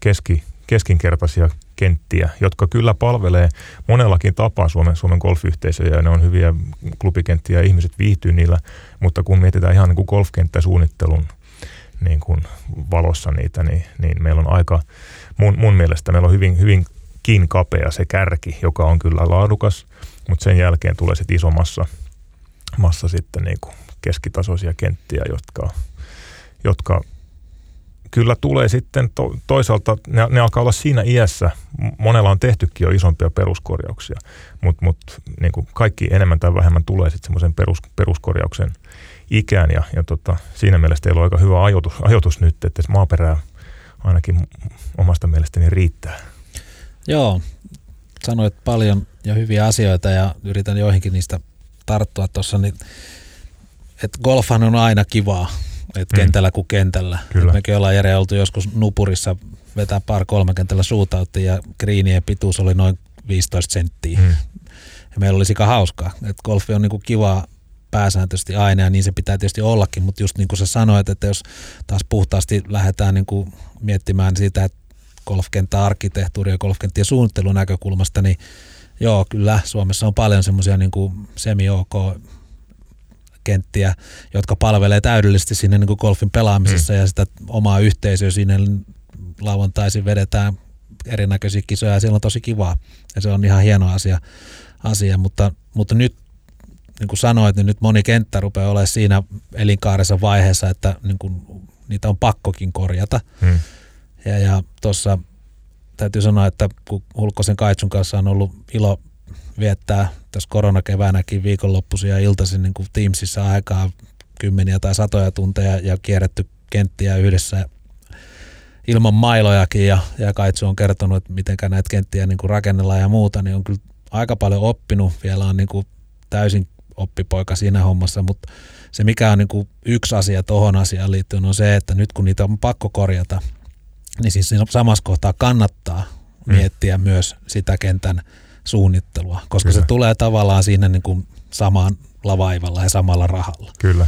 keski, keskinkertaisia kenttiä, jotka kyllä palvelee monellakin tapaa Suomen, Suomen golfyhteisöjä ja ne on hyviä klubikenttiä ja ihmiset viihtyy niillä, mutta kun mietitään ihan niin kuin golfkenttäsuunnittelun niin kuin valossa niitä, niin, niin meillä on aika... Mun, mun mielestä meillä on hyvin, hyvinkin kapea se kärki, joka on kyllä laadukas, mutta sen jälkeen tulee sitten iso massa, massa sitten niin kuin keskitasoisia kenttiä, jotka, jotka kyllä tulee sitten to, toisaalta, ne, ne alkaa olla siinä iässä, monella on tehtykin jo isompia peruskorjauksia, mutta mut, niin kuin kaikki enemmän tai vähemmän tulee sitten semmoisen perus, peruskorjauksen ikään ja, ja tota, siinä mielessä teillä on aika hyvä ajoitus, ajoitus nyt, että maaperää ainakin omasta mielestäni riittää. Joo, sanoit paljon ja hyviä asioita ja yritän joihinkin niistä tarttua tuossa. Niin, että golfhan on aina kivaa, että mm. kentällä kuin kentällä. Mekin ollaan Jere oltu joskus nupurissa vetää par kolme kentällä suutautti ja greenien pituus oli noin viisitoista senttiä. Mm. Ja meillä oli sika hauskaa. Että golfi on niinku kivaa pääsääntöisesti aina, ja niin se pitää tietysti ollakin, mutta just niin kuin sä sanoit, että jos taas puhtaasti lähdetään niin kuin miettimään sitä, että golfkenttä arkkitehtuuri ja golfkenttien suunnittelun näkökulmasta, niin joo, kyllä Suomessa on paljon semmoisia niin kuin semi-OK kenttiä, jotka palvelee täydellisesti siinä niin kuin golfin pelaamisessa mm. ja sitä omaa yhteisöä siinä lauantaisin vedetään erinäköisiä kisoja ja siellä on tosi kivaa ja se on ihan hieno asia, asia. Mutta, mutta nyt niin kuin sanoit, niin nyt moni kenttä rupeaa olemaan siinä elinkaarensa vaiheessa, että niin kuin, niitä on pakkokin korjata mm. ja, ja tuossa täytyy sanoa, että kun Hulkkosen Kaitsun kanssa on ollut ilo viettää tässä koronakeväänäkin viikonloppuisia iltaisin niin kuin Teamsissa aikaa kymmeniä tai satoja tunteja ja kierretty kenttiä yhdessä ilman mailojakin ja, ja Kaitsu on kertonut, että miten näitä kenttiä niin kuin rakennellaan ja muuta, niin on kyllä aika paljon oppinut. Vielä on niin kuin täysin oppipoika siinä hommassa, mutta se mikä on niin kuin yksi asia tohon asiaan liittyen on se, että nyt kun niitä on pakko korjata, niin siis samassa kohtaa kannattaa mm. miettiä myös sitä kentän suunnittelua, koska Kyllä. se tulee tavallaan siinä niin kuin samaan lavaivalla ja samalla rahalla. Kyllä.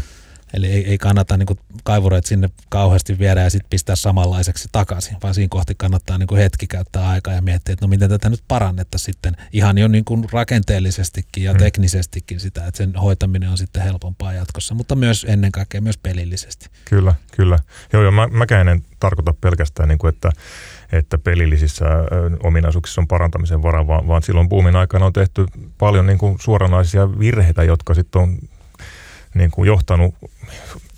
Eli ei, ei kannata niin kuin kaivureet sinne kauheasti viedä ja sitten pistää samanlaiseksi takaisin, vaan siinä kohti kannattaa niin kuin hetki käyttää aikaa ja miettiä, että no miten tätä nyt parannettaisiin sitten ihan jo niin kuin rakenteellisestikin ja mm. teknisestikin sitä, että sen hoitaminen on sitten helpompaa jatkossa, mutta myös ennen kaikkea myös pelillisesti. Kyllä, kyllä. Joo, joo, mä, mäkään en tarkoita pelkästään, niin kuin, että että pelillisissä ominaisuuksissa on parantamisen varaa, vaan, vaan silloin boomin aikana on tehty paljon niin kuin suoranaisia virheitä, jotka sitten on niin kuin johtanut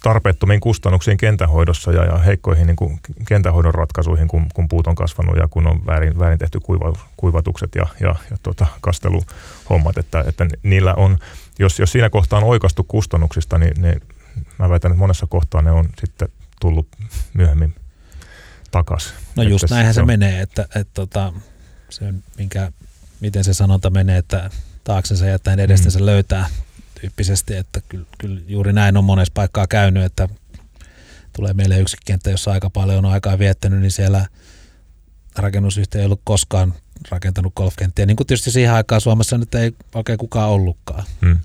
tarpeettomiin kustannuksiin kentänhoidossa ja, ja heikkoihin niin kuin kentänhoidon ratkaisuihin, kun, kun puut on kasvanut ja kun on väärin, väärin tehty kuiva, kuivatukset ja, ja, ja tota, kasteluhommat. Että, että niillä on, jos, jos siinä kohtaa on oikaistu kustannuksista, niin, niin mä väitän, että monessa kohtaa ne on sitten tullut myöhemmin takas. No just että näinhän se, se menee, että, että, että se, minkä, miten se sanonta menee, että taaksensa jättäen edestänsä mm. löytää tyyppisesti, että kyllä, kyllä juuri näin on monessa paikkaa käynyt, että tulee meille yksi kenttä, jossa aika paljon on aikaa viettänyt, niin siellä rakennusyhtiö ei ollut koskaan rakentanut golfkenttiä, niin kuin tietysti siihen aikaan Suomessa nyt ei oikein kukaan ollutkaan. Mm.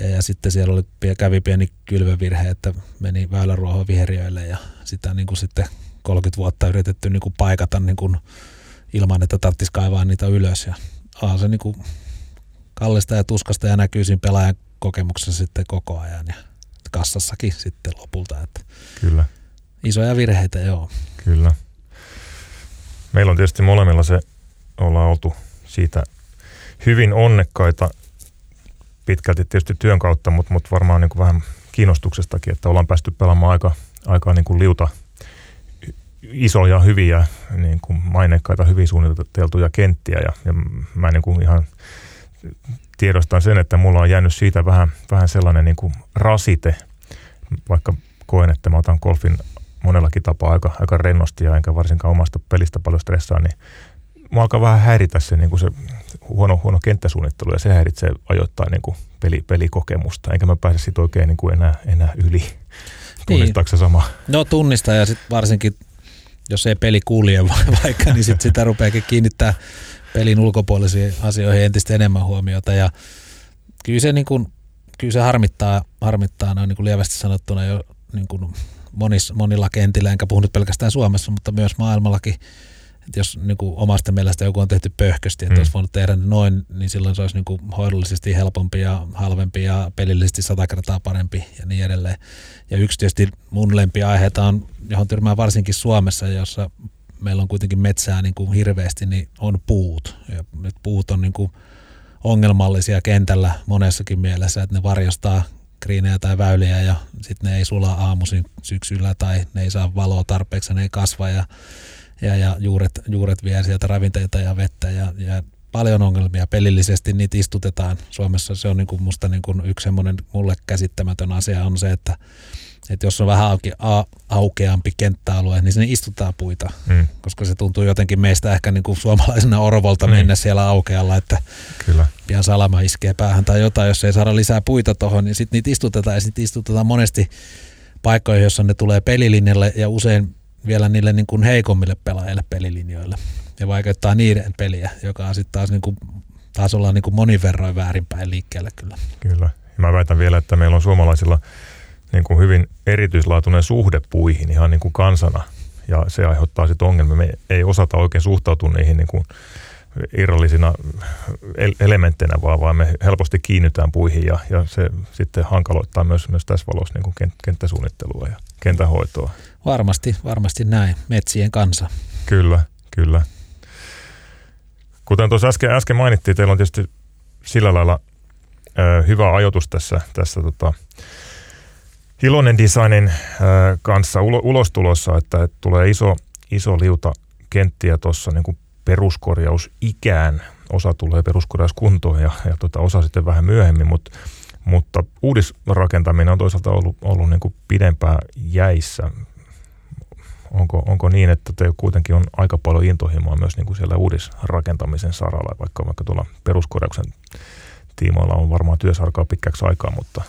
Ja, ja sitten siellä oli, kävi pieni kylvövirhe, että meni väyläruohon viheriöille ja sitä niin kuin sitten kolmekymmentä vuotta yritetty niin kuin paikata niin kuin ilman, että tarvitsisi kaivaa niitä ylös. Ja on se niin kuin kallista ja tuskasta ja näkyy siinä pelaajan kokemuksessa sitten koko ajan ja kassassakin sitten lopulta. Että Kyllä. Isoja virheitä, joo. Kyllä. Meillä on tietysti molemmilla se, ollaan oltu siitä hyvin onnekkaita pitkälti tietysti työn kautta, mutta, mutta varmaan niin kuin vähän kiinnostuksestakin, että ollaan päästy pelaamaan aika, aika niin kuin liuta isoja, hyviä, niin kuin mainekkaita, hyvin suunniteltuja kenttiä. Ja, ja mä niin kuin ihan tiedostan sen, että mulla on jäänyt siitä vähän, vähän sellainen niin kuin rasite, vaikka koen, että mä otan golfin monellakin tapaa aika, aika rennosti ja enkä varsinkaan omasta pelistä paljon stressaa, niin mä alkaa vähän häiritä se, niin kuin se huono, huono kenttäsuunnittelu ja se häiritsee ajoittain niin kuin peli, pelikokemusta, enkä mä pääse siitä oikein niin kuin enää, enää yli. Tunnistaako se sama? No tunnistaa ja sitten varsinkin jos ei peli kulje vaikka, niin sit sitä rupeakin kiinnittää pelin ulkopuolisiin asioihin entistä enemmän huomiota. Ja kyllä, se niin kuin, kyllä se harmittaa, harmittaa noin niin kuin lievästi sanottuna jo niin kuin monis, monilla kentillä, enkä puhu nyt pelkästään Suomessa, mutta myös maailmallakin. Että jos niin kuin omasta mielestä joku on tehty pöhkösti, että mm. olisi voinut tehdä noin, niin silloin se olisi niin kuin hoidollisesti helpompi ja halvempi ja pelillisesti sata kertaa parempi ja niin edelleen. Ja yksi tietysti mun lempiaiheita on, johon tyrmään varsinkin Suomessa, jossa meillä on kuitenkin metsää niin kuin hirveästi, niin on puut. Ja nyt puut on niin kuin ongelmallisia kentällä monessakin mielessä, että ne varjostaa kriinejä tai väyliä ja sitten ne ei sula aamuisin syksyllä tai ne ei saa valoa tarpeeksi, ne ei kasva ja Ja, ja juuret, juuret vie sieltä ravinteita ja vettä ja, ja paljon ongelmia. Pelillisesti niitä istutetaan Suomessa. Se on niin kuin musta niin kuin yksi semmoinen mulle käsittämätön asia on se, että, että jos on vähän auke, a, aukeampi kenttäalue, niin sinne istutaan puita, mm. koska se tuntuu jotenkin meistä ehkä niin kuin suomalaisena orvolta mm. mennä siellä aukealla, että Kyllä. pian salama iskee päähän tai jotain, jos ei saada lisää puita tuohon, niin sitten niitä istutetaan ja sitten istutetaan monesti paikkoihin, jossa ne tulee pelilinjalle ja usein vielä niille niin kuin heikommille pelaajille pelilinjoille ja vaikeuttaa niiden peliä, joka on sitten taas, niin kuin, taas ollaan niin kuin monin verroin väärinpäin liikkeelle kyllä. Kyllä. mä väitän vielä, että meillä on suomalaisilla niin kuin hyvin erityislaatuinen suhde puihin ihan niin kuin kansana. Ja se aiheuttaa sitten ongelmia. Me ei osata oikein suhtautua niihin niin kuin irrallisina elementteinä, vaan, vaan me helposti kiinnytään puihin. Ja, ja se sitten hankaloittaa myös, myös tässä valossa niin kuin kenttäsuunnittelua ja kentähoitoa. Varmasti, varmasti näin. Metsien kanssa. Kyllä, kyllä. Kuten tuossa äsken, äsken mainittiin, teillä on tietysti sillä lailla ö, hyvä ajoitus tässä, tässä tota, Ilonen Designin ö, kanssa ulo, ulostulossa, että et tulee iso, iso liuta kenttiä tuossa niin kuin peruskorjausikään. Osa tulee peruskorjauskuntoon ja, ja tota, osa sitten vähän myöhemmin, mut, mutta uudisrakentaminen on toisaalta ollut, ollut niin kuin pidempään jäissä. Onko, onko niin, että teillä kuitenkin on aika paljon intohimoa myös niin kuin siellä uudisrakentamisen saralla, vaikka, vaikka tuolla peruskorjauksen tiimoilla on varmaan työsarkaa pitkäksi aikaa, mutta,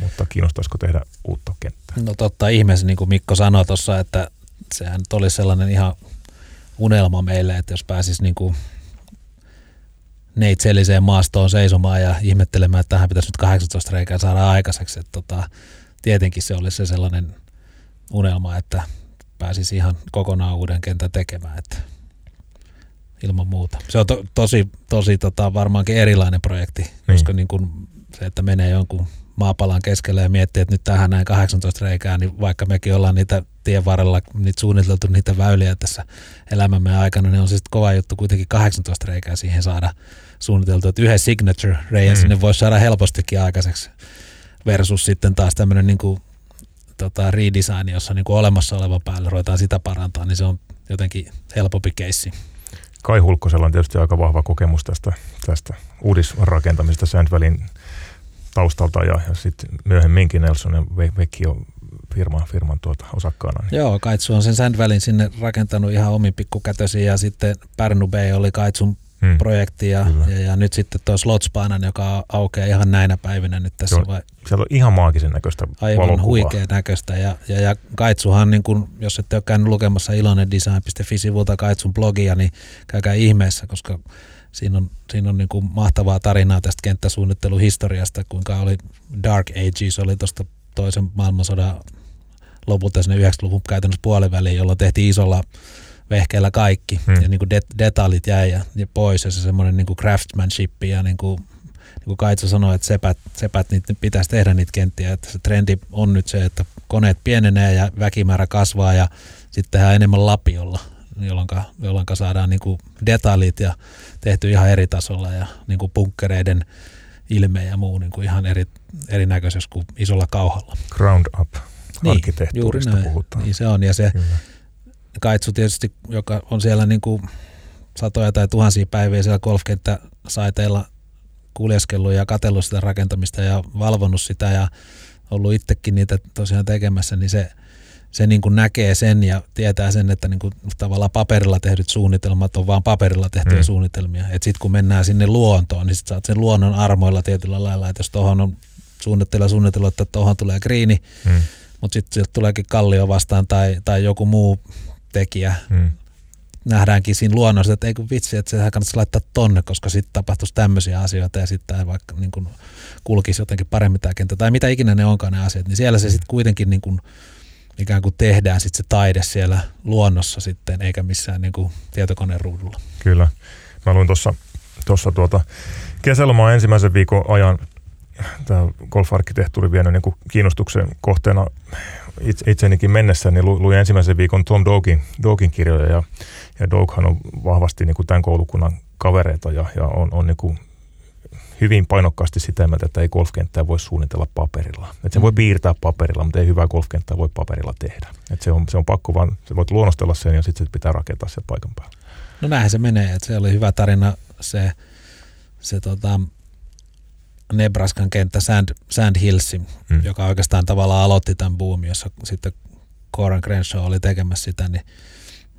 mutta kiinnostaisiko tehdä uutta kenttää? No totta ihmeessä, niin kuin Mikko sanoi tuossa, että sehän nyt olisi sellainen ihan unelma meille, että jos pääsisi niin kuin neitselliseen maastoon seisomaan ja ihmettelemään, että tähän pitäisi nyt kahdeksantoista reikää saada aikaiseksi. Että tota, tietenkin se olisi se sellainen unelma, että pääsisi ihan kokonaan uuden kentän tekemään, että ilman muuta. Se on to, tosi, tosi tota, varmaankin erilainen projekti, niin. Koska niin kun se, että menee jonkun maapalan keskelle ja miettii, että nyt tähän näin kahdeksantoista reikää, niin vaikka mekin ollaan niitä tien varrella niitä suunniteltu niitä väyliä tässä elämämme aikana, niin on siis kova juttu kuitenkin kahdeksantoista reikää siihen saada suunniteltu, että yhden signature-reijän mm. sinne voisi saada helpostikin aikaiseksi versus sitten taas tämmöinen niin kuin Tota, redesign, jossa niin kuin olemassa oleva päällä ruvetaan sitä parantaa, niin se on jotenkin helpompi keissi. Kai Hulkkosella on tietysti aika vahva kokemus tästä, tästä uudisrakentamisesta Sandvallin taustalta ja, ja sitten myöhemminkin Nelson ja Vekio firman, firman tuota osakkaana. Niin. Joo, Kaitsu on sen Sandvallin sinne rakentanut ihan omin pikkukätösiin ja sitten Pärnu Bay oli Kaitsun hmm. projekti ja, ja, ja nyt sitten tuo Slotsbanan, joka aukeaa ihan näinä päivinä nyt tässä. Joo, vai? Siellä on ihan maagisen näköistä valokuvaa. Aivan huikea näköistä ja, ja, ja Kaitsuhan, niin kun, jos ette ole käynyt lukemassa ilonen design piste fi-sivulta Kaitsun blogia, niin käykää ihmeessä, koska siinä on, siinä on niin kuin mahtavaa tarinaa tästä kenttäsuunnitteluhistoriasta, kuinka oli Dark Ages, oli tuosta toisen maailmansodan lopulta sinne yhdeksänkymmentäluvun käytännössä puoliväliin, jolloin tehtiin isolla vehkeellä kaikki hmm. ja niin kuin det- detaljit jäi ja, ja pois ja se semmoinen niin kuin craftsmanship ja niin kuin, niin kuin Kaitsa sanoi, että sepät, sepät niitä, pitäisi tehdä niitä kenttiä, että se trendi on nyt se, että koneet pienenee ja väkimäärä kasvaa ja sitten tehdään enemmän lapiolla, jolloinka, jolloinka saadaan niin kuin detaljit ja tehty ihan eri tasolla ja niin kuin punkkereiden ilme ja muu niin kuin ihan eri, erinäköisessä kuin isolla kauhalla. Ground up arkkitehtuurista niin, puhutaan. Niin se on ja se Kyllä. Kaitsu tietysti, joka on siellä niin kuin satoja tai tuhansia päiviä siellä golfkenttäsaiteilla kuljeskellut ja katsellut sitä rakentamista ja valvonut sitä ja ollut itsekin niitä tosiaan tekemässä, niin se, se niin kuin näkee sen ja tietää sen, että niin kuin tavallaan paperilla tehdyt suunnitelmat on vaan paperilla tehtyjä mm. suunnitelmia. Että sitten kun mennään sinne luontoon, niin sit saat sen luonnon armoilla tietyllä lailla, että jos tuohon on suunnitteilla suunnitellut, että tuohon tulee kriini, mm. mutta sitten sieltä tuleekin kallio vastaan tai, tai joku muu tekijä. Hmm. Nähdäänkin siinä luonnossa, että ei kun vitsi, että sehän kannattaisi laittaa tonne, koska sitten tapahtuisi tämmöisiä asioita ja sitten vaikka niin kun kulkisi jotenkin paremmin tämä kenttä tai mitä ikinä ne onkaan ne asiat, niin siellä se sitten kuitenkin niin kun ikään kuin tehdään sit se taide siellä luonnossa sitten, eikä missään niin kun tietokoneen ruudulla. Kyllä. Mä luin tuossa tuossa tuota kesälomaa ensimmäisen viikon ajan tämä golf-arkkitehtuuri vienyt niin kuin kiinnostuksen kohteena itsenikin mennessä, niin luin ensimmäisen viikon Tom Doggin, Doggin kirjoja ja, ja Dogghan on vahvasti niin kuin tämän koulukunnan kavereita ja, ja on, on niin kuin hyvin painokkaasti sitä mieltä, että ei golfkenttää voi suunnitella paperilla. Että se voi piirtää paperilla, mutta ei hyvää golfkenttää voi paperilla tehdä. Että se on, se on pakko vaan, se voit luonnostella sen ja sitten se pitää rakentaa sieltä paikan päällä. No näinhän se menee, että se oli hyvä tarina se, se tota Nebraskan kenttä Sand, Sand Hills, hmm. joka oikeastaan tavallaan aloitti tämän boomin, jossa sitten Coran Crenshaw oli tekemässä sitä, niin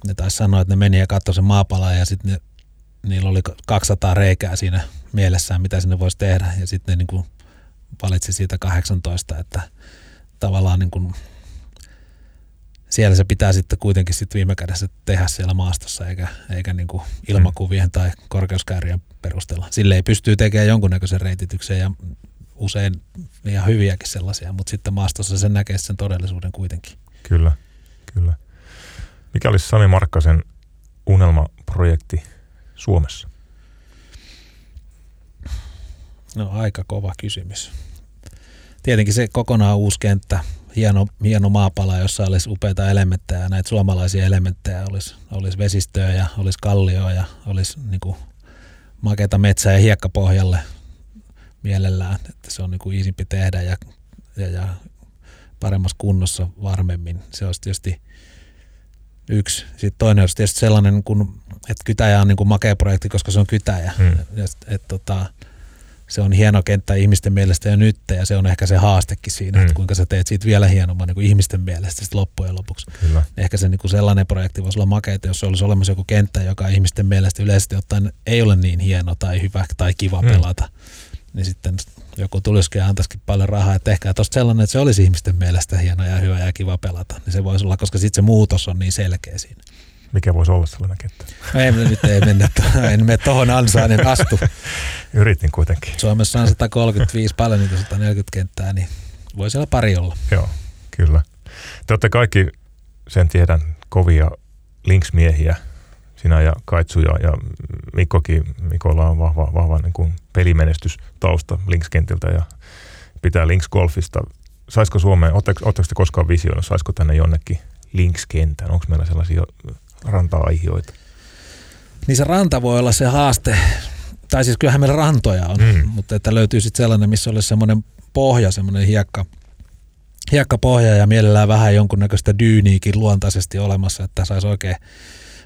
ne taisi sanoa, että ne meni ja katsoi sen maapalan ja sitten niillä oli kaksisataa reikää siinä mielessään, mitä sinne voisi tehdä ja sitten ne niin kuin valitsi siitä kahdeksantoista, että tavallaan niin kuin siellä se pitää sitten kuitenkin sit viime kädessä tehdä siellä maastossa, eikä, eikä niin kuin ilmakuvien tai korkeuskäyrien perusteella. Sille ei pystyy tekemään jonkunnäköisen reitityksen ja usein ihan hyviäkin sellaisia, mutta sitten maastossa sen näkee sen todellisuuden kuitenkin. Kyllä, kyllä. Mikä olisi Sami Markkasen unelmaprojekti Suomessa? No aika kova kysymys. Tietenkin se kokonaan uusi kenttä, hieno, hieno maapala, jossa olisi upeita elementtejä ja näitä suomalaisia elementtejä, olisi, olisi vesistöä ja olisi kallioa ja olisi niin kuin makeata metsää ja hiekkapohjalle mielellään, että se on niin kuin iisimpi tehdä ja, ja, ja paremmassa kunnossa varmemmin. Se olisi tietysti yksi. Sitten toinen olisi tietysti sellainen, kun, että Kytäjä on niin kuin makea projekti, koska se on Kytäjä. Hmm. Että tota... Se on hieno kenttä ihmisten mielestä jo nyt, ja se on ehkä se haastekin siinä, mm. että kuinka sä teet siitä vielä hienomman niin kuin ihmisten mielestä loppujen lopuksi. Kyllä. Ehkä se niin kuin sellainen projekti voisi olla makeita, jos olisi olemassa joku kenttä, joka ihmisten mielestä yleisesti ottaen ei ole niin hieno tai hyvä tai kiva mm. pelata. Niin sitten joku tulisikin ja antaisikin paljon rahaa, että ehkä tuosta sellainen, että se olisi ihmisten mielestä hieno ja hyvä ja kiva pelata. Niin se voisi olla, koska sitten se muutos on niin selkeä siinä. Mikä voisi olla sellainen kenttä? No ei, nyt ei mennä. En mene tuohon ansaan, en astu. Yritin kuitenkin. Suomessa on sata kolmekymmentäviisi, paljon niitä sata neljäkymmentä kenttää, niin voi siellä pari olla. Joo, kyllä. Te olette kaikki, sen tiedän, kovia linksmiehiä. Sinä ja Kaitsu ja, ja Mikkokin. Mikolla on vahva, vahva niin kuin pelimenestystausta linkskentiltä ja pitää linksgolfista. Saisiko Suomeen, oletteko te koskaan visioinut, saisiko tänne jonnekin linkskentän? Onko meillä sellaisia ranta-aihioita? Niin se ranta voi olla se haaste, tai siis kyllähän meillä rantoja on, mm. mutta että löytyy sitten sellainen, missä olisi semmoinen pohja, semmoinen hiekka, hiekkapohja ja mielellään vähän jonkunnäköistä dyyniikin luontaisesti olemassa, että saisi oikein,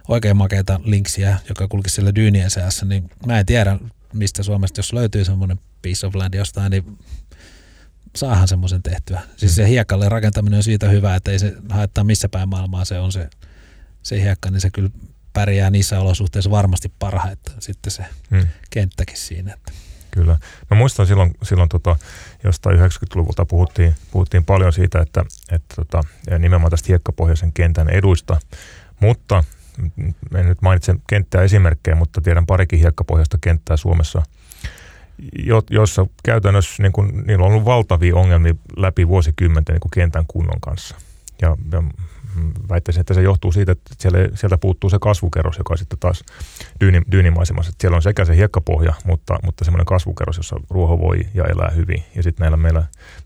oikein makeita linksiä, joka kulkisi siellä dyynien seassa, niin mä en tiedä mistä Suomesta, jos löytyy semmoinen piece of land jostain, niin saahan semmoisen tehtyä. Siis mm. se hiekalle rakentaminen on siitä hyvä, että ei se haittaa missä päin maailmaa se on se se hiekka, niin se kyllä pärjää niissä olosuhteissa varmasti parhaiten sitten se hmm. kenttäkin siinä. Että. Kyllä. Mä muistan silloin, silloin tota, jostain yhdeksänkymmentäluvulta puhuttiin, puhuttiin paljon siitä, että et, tota, nimenomaan tästä hiekkapohjaisen kentän eduista, mutta en nyt mainitse kenttää esimerkkejä, mutta tiedän parikin hiekkapohjaista kenttää Suomessa, jo, joissa käytännössä niin kun, niillä on ollut valtavia ongelmia läpi vuosikymmenten niin kun kentän kunnon kanssa. Ja, ja väittäisin, että se johtuu siitä, että siellä, sieltä puuttuu se kasvukerros, joka sitten taas dyyni, dyynimaisemassa. Siellä on sekä se hiekkapohja, mutta, mutta semmoinen kasvukerros, jossa ruoho voi ja elää hyvin. Ja sitten näillä meillä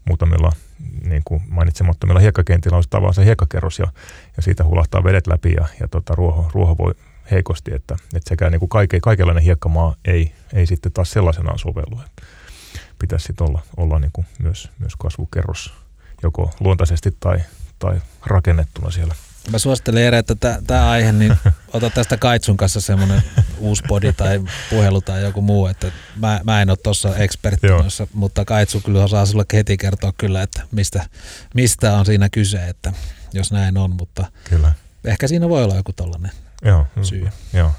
muutamilla niin kuin mainitsemattomilla hiekkakentillä on tavallaan se hiekkakerros ja, ja siitä hulahtaa vedet läpi ja, ja tota, ruoho, ruoho voi heikosti. Että, että sekä niin kuin kaike, kaikenlainen hiekkamaa ei, ei sitten taas sellaisenaan sovellu. Pitäisi sitten olla, olla niin kuin myös, myös kasvukerros joko luontaisesti tai tai rakennettuna siellä. Mä suosittelen Jere, että tämä aihe, niin ota tästä Kaitsun kanssa semmoinen uusi podi tai puhelu tai joku muu, että mä, mä en ole tuossa ekspertinoissa, mutta Kaitsu kyllä osaa sulle heti kertoa kyllä, että mistä, mistä on siinä kyse, että jos näin on, mutta kyllä. Ehkä siinä voi olla joku tollainen joo, syy. Joo.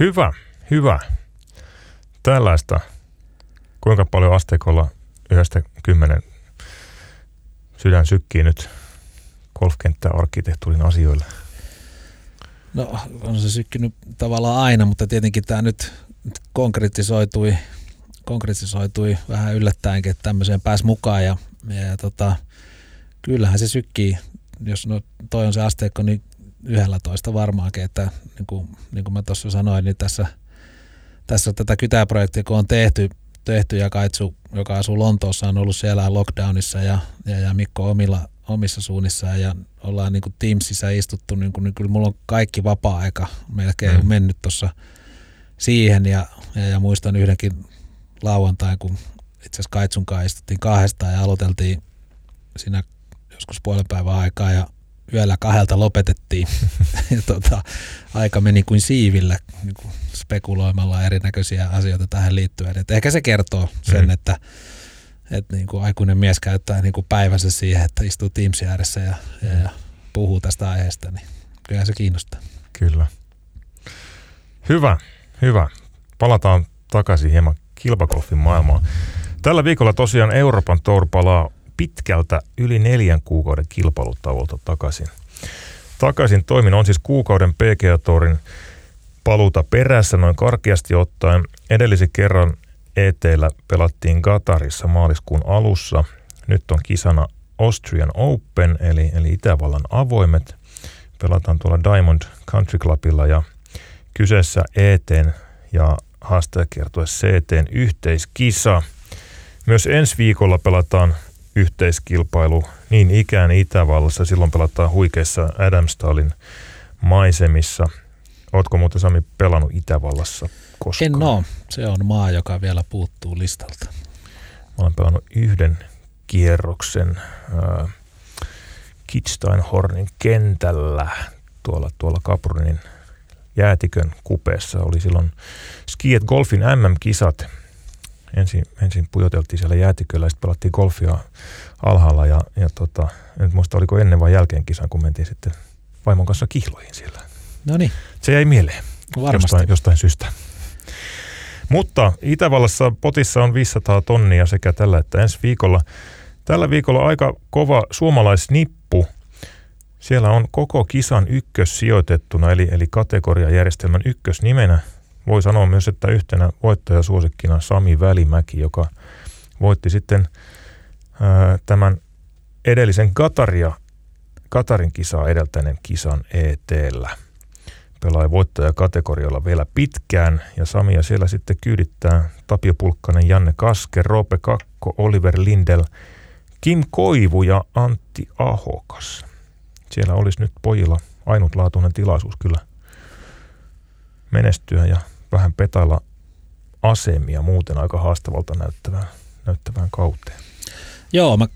Hyvä, hyvä. Tällaista, kuinka paljon asteikolla yhdestä kymmenen sydän sykkii nyt golfkenttää arkkitehtuurin asioilla? No on se sykkinyt tavallaan aina, mutta tietenkin tämä nyt konkretisoitui, konkretisoitui vähän yllättäenkin, että tämmöiseen pääsi mukaan ja, ja tota, kyllähän se sykkii, jos no, toi on se asteikko, niin yksitoista varmaankin, että niin kuin, niin kuin mä tuossa sanoin, niin tässä, tässä tätä Kytäjä-projektia kun on tehty, tehty ja Kaitsu, joka asuu Lontoossa, on ollut siellä lockdownissa ja, ja, ja Mikko omilla, omissa suunnissaan ja ollaan niin kuin Teamsissa istuttu, niin, kuin, niin kyllä mulla on kaikki vapaa-aika melkein mm. mennyt tuossa siihen ja, ja, ja muistan yhdenkin lauantain, kun itse asiassa Kaitsun kanssa istuttiin kahdestaan ja aloiteltiin siinä joskus puolen päivän aikaa ja yöllä kahdelta lopetettiin ja tota, aika meni kuin siivillä niin kuin spekuloimalla erinäköisiä asioita tähän liittyen. Et ehkä se kertoo sen, mm. että et niin kuin aikuinen mies käyttää niin kuin päivänsä siihen, että istuu Teamsin ääressä ja, mm. ja, ja puhuu tästä aiheesta, niin kyllä se kiinnostaa. Kyllä. Hyvä, hyvä. Palataan takaisin hieman kilpagolfin maailmaan. Tällä viikolla tosiaan Euroopan Tour palaa pitkältä yli neljän kuukauden kilpailutauolta takaisin. Takaisin toimin on siis kuukauden P G A-tourin paluuta perässä noin karkeasti ottaen. Edellisen kerran E T:llä pelattiin Katarissa maaliskuun alussa. Nyt on kisana Austrian Open, eli, eli Itävallan avoimet. Pelataan tuolla Diamond Country Clubilla ja kyseessä E T:n ja haastajakiertue C T:n yhteiskisa. Myös ensi viikolla pelataan yhteiskilpailu niin ikään Itävallassa. Silloin pelataan huikeissa Adamstalin maisemissa. Ootko muuten, Sami, pelannut Itävallassa koskaan? En ole. Se on maa, joka vielä puuttuu listalta. Mä olen pelannut yhden kierroksen äh, Kitzsteinhornin kentällä tuolla, tuolla Kaprinin jäätikön kupeessa. Oli silloin Ski et Golfin M M-kisat. Ensin, ensin pujoteltiin siellä jäätiköllä ja sitten pelattiin golfia alhaalla. Ja, ja tota, en muista, oliko ennen vai jälkeen kisan, kun mentiin sitten vaimon kanssa kihloihin siellä. No niin. Se jäi mieleen jostain, jostain syystä. Mutta Itävallassa potissa on viisisataa tonnia sekä tällä että ensi viikolla. Tällä viikolla aika kova suomalaisnippu. Siellä on koko kisan ykkös sijoitettuna, eli, eli kategoriajärjestelmän ykkösnimenä. Voi sanoa myös, että yhtenä voittajasuosikkina Sami Välimäki, joka voitti sitten ää, tämän edellisen Kataria, Katarin kisaa edeltäneen kisan E T:llä. Pelaa voittajakategorialla vielä pitkään, ja Samia siellä sitten kyydittää Tapio Pulkkanen, Janne Kaske, Roope Kakko, Oliver Lindel, Kim Koivu ja Antti Ahokas. Siellä olisi nyt pojilla ainutlaatuinen tilaisuus kyllä menestyä ja vähän petailla asemia muuten aika haastavalta näyttävään, näyttävään kauteen. Joo, mä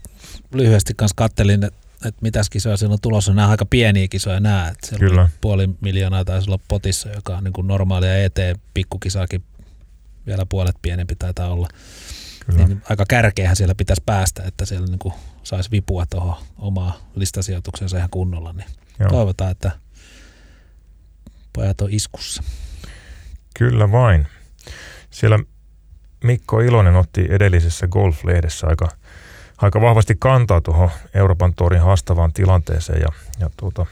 lyhyesti kanssa kattelin, että että mitäs kisoja siinä on tulossa. Nämä on aika pieniä kisoja nämä. Kyllä. Puoli miljoonaa taisi olla potissa, joka on niin kuin normaalia eteen. Pikkukisaakin vielä puolet pienempi taitaa olla. Niin aika kärkeähän siellä pitäisi päästä, että siellä niin kuin saisi vipua tuohon omaa listasijoituksensa ihan kunnolla. Niin toivotaan, että pojat on iskussa. Kyllä vain. Siellä Mikko Ilonen otti edellisessä Golf-lehdessä aika Aika vahvasti kantaa tuohon Euroopan tourin haastavaan tilanteeseen. Ja, ja tuota,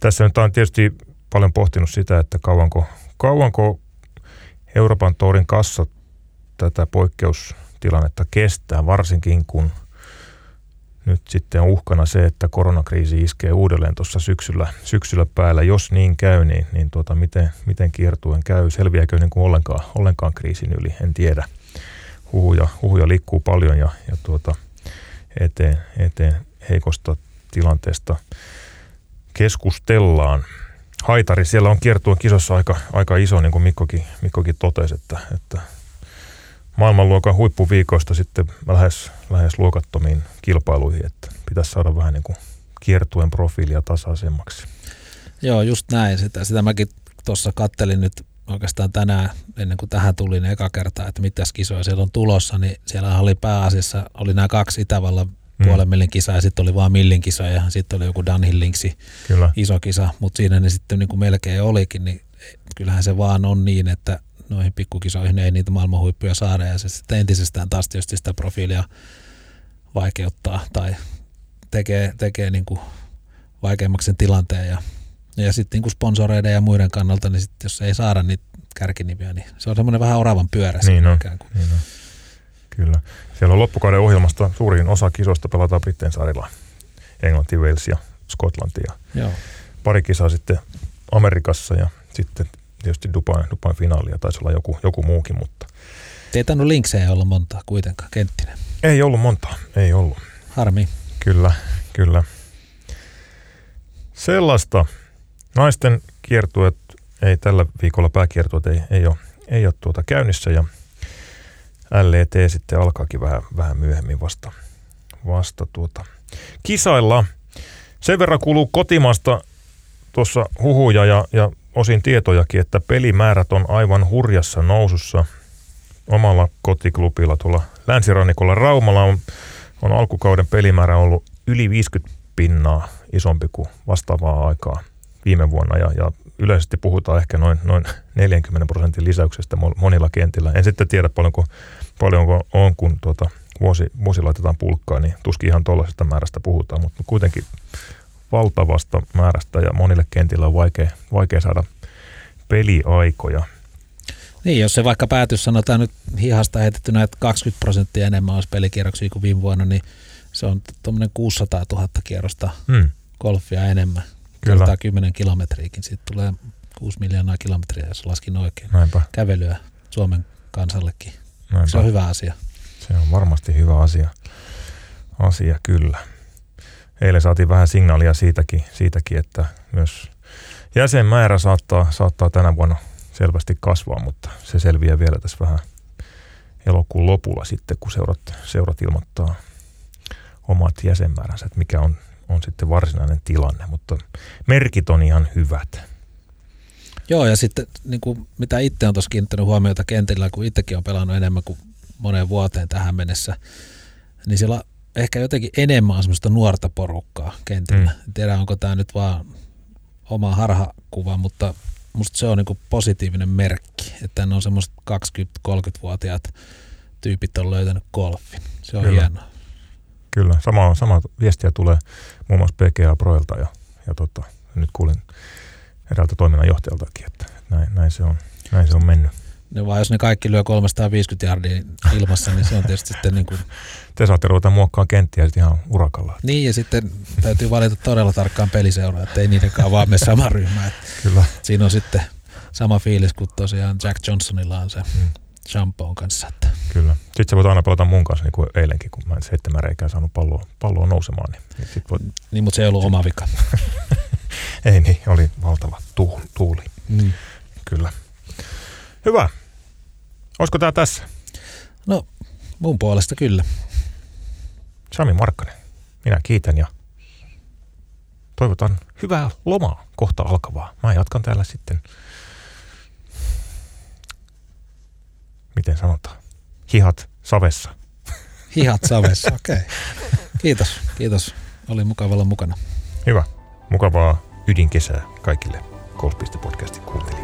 tässä nyt on tietysti paljon pohtinut sitä, että kauanko, kauanko Euroopan tourin kassa tätä poikkeustilannetta kestää, varsinkin kun nyt sitten on uhkana se, että koronakriisi iskee uudelleen tuossa syksyllä, syksyllä päällä. Jos niin käy, niin, niin tuota, miten, miten kiertuen käy? Selviääkö niin kuin ollenkaan, ollenkaan kriisin yli? En tiedä. Huhuja, huhuja liikkuu paljon ja, ja tuota... Eteen, eteen heikosta tilanteesta keskustellaan. Haitari siellä on kiertuen kisossa aika, aika iso, niin kuin Mikkokin, Mikkokin totesi, että, että maailmanluokan huippuviikoista sitten lähes, lähes luokattomiin kilpailuihin, että pitäisi saada vähän niin kuin kiertuen profiilia tasaisemmaksi. Joo, just näin. Sitä, sitä mäkin tuossa kattelin nyt oikeastaan tänään, ennen kuin tähän tuli ne eka kertaa, että mitäs kisoja siellä on tulossa, niin siellä oli pääasiassa, oli nämä kaksi Itävallan puolen millin kisaa ja sitten oli vaan millin kisa ja sitten oli joku Dunhillingsi iso kisa, mutta siinä ne sitten niin kuin melkein olikin, niin kyllähän se vaan on niin, että noihin pikkukisoihin ei niitä maailmanhuippuja saada ja se sitten entisestään taas tietysti sitä profiilia vaikeuttaa tai tekee, tekee niin kuin vaikeammaksi sen tilanteen ja Ja sitten niinku sponsoreiden ja muiden kannalta, niin sit jos ei saada niitä kärkinimiä, niin se on semmoinen vähän oravan pyörä. Niin on, niin on. Kyllä. Siellä on loppukauden ohjelmasta suurin osa kisoista pelataan Brittein saarilla. Englanti, Wales ja Skotlanti. Joo. Pari kisaa sitten Amerikassa ja sitten tietysti Dubain, Dubain finaalia. Taisi olla joku, joku muukin, mutta... Te ei tainnut linksejä olla montaa kuitenkaan, Kenttinen. Ei ollut montaa, ei ollut. Harmi. Kyllä, kyllä. Sellaista. Naisten kiertueet ei tällä viikolla, pääkiertueet ei, ei ole, ei ole tuota käynnissä ja L E T sitten alkaakin vähän, vähän myöhemmin vasta, vasta tuota kisailla. Sen verran kuuluu kotimaasta tuossa huhuja ja, ja osin tietojakin, että pelimäärät on aivan hurjassa nousussa omalla kotiklubilla tuolla länsirannikolla Raumalla on, on alkukauden pelimäärä ollut yli viisikymmentä pinnaa isompi kuin vastaavaa aikaa viime vuonna ja, ja yleisesti puhutaan ehkä noin, noin neljänkymmenen prosentin lisäyksestä monilla kentillä. En sitten tiedä paljonko, paljonko on, kun tuota, vuosi, vuosi laitetaan pulkkaa, niin tuskin ihan tuollaisesta määrästä puhutaan, mutta kuitenkin valtavasta määrästä ja monille kentillä on vaikea, vaikea saada peliaikoja. Niin, jos se vaikka päätys sanotaan nyt hihasta heitettynä, että kaksikymmentä prosenttia enemmän olisi pelikierroksia kuin viime vuonna, niin se on tuommoinen kuusisataatuhatta kierrosta hmm. golfia enemmän. Kyllä. kymmenen kilometriäkin, siitä tulee kuusi miljoonaa kilometriä, jos laskin oikein. Näinpä. Kävelyä Suomen kansallekin. Näinpä. Se on hyvä asia. Se on varmasti hyvä asia. Asia kyllä. Eilen saatiin vähän signaalia siitäkin, siitäkin että myös jäsenmäärä saattaa, saattaa tänä vuonna selvästi kasvaa, mutta se selviää vielä tässä vähän elokuun lopulla sitten, kun seurat, seurat ilmoittaa omat jäsenmääränsä, että mikä on, on sitten varsinainen tilanne, mutta merkit on ihan hyvät. Joo, ja sitten niin kuin mitä itse on tuossa kiinnittänyt huomiota kentillä, kun itsekin on pelannut enemmän kuin moneen vuoteen tähän mennessä, niin siellä ehkä jotenkin enemmän on semmoista nuorta porukkaa kentillä. Mm. En tiedä, onko tämä nyt vaan oma harhakuva, mutta musta se on niinku positiivinen merkki, että ne on semmoiset kaksikymmentä-kolmekymmentävuotiaat tyypit on löytänyt golfin. Se on Kyllä. hienoa. Kyllä, sama, sama viestiä tulee muun muassa P G A Proilta ja, ja tota, nyt kuulin eräältä toiminnanjohtajaltakin, että näin, näin, se on, näin se on mennyt. Ne vaan jos ne kaikki lyö kolmesataaviisikymmentä jardia ilmassa, niin se on tietysti sitten niin kuin... Te saatte ruveta muokkaa kenttiä sitten ihan urakalla. Niin, ja sitten täytyy valita todella tarkkaan peliseuraa, että ei niidenkaan vaan mene sama ryhmä. Kyllä. Siinä on sitten sama fiilis kuin tosiaan Jack Johnsonilla on se mm. Champon kanssa. Että. Kyllä. Sitten sä voit aina pelata mun kanssa, niin kuin eilenkin, kun mä en seitsemän reikään saanut palloa, palloa nousemaan. Niin, niin, sit voit... niin, mutta se ei ollut oma vika. Ei niin, oli valtava tu- tuuli. Mm. Kyllä. Hyvä. Olisiko tämä tässä? No, mun puolesta kyllä. Sami Markkanen, minä kiitän ja toivotan hyvää lomaa kohta alkavaa. Mä jatkan täällä sitten, miten sanotaan, hihat savessa. Hihat savessa, okei. Okay. Kiitos, kiitos. Oli mukavalla mukana. Hyvä. Mukavaa ydinkesää kaikille Golf piste podcastin kuuntelijoille.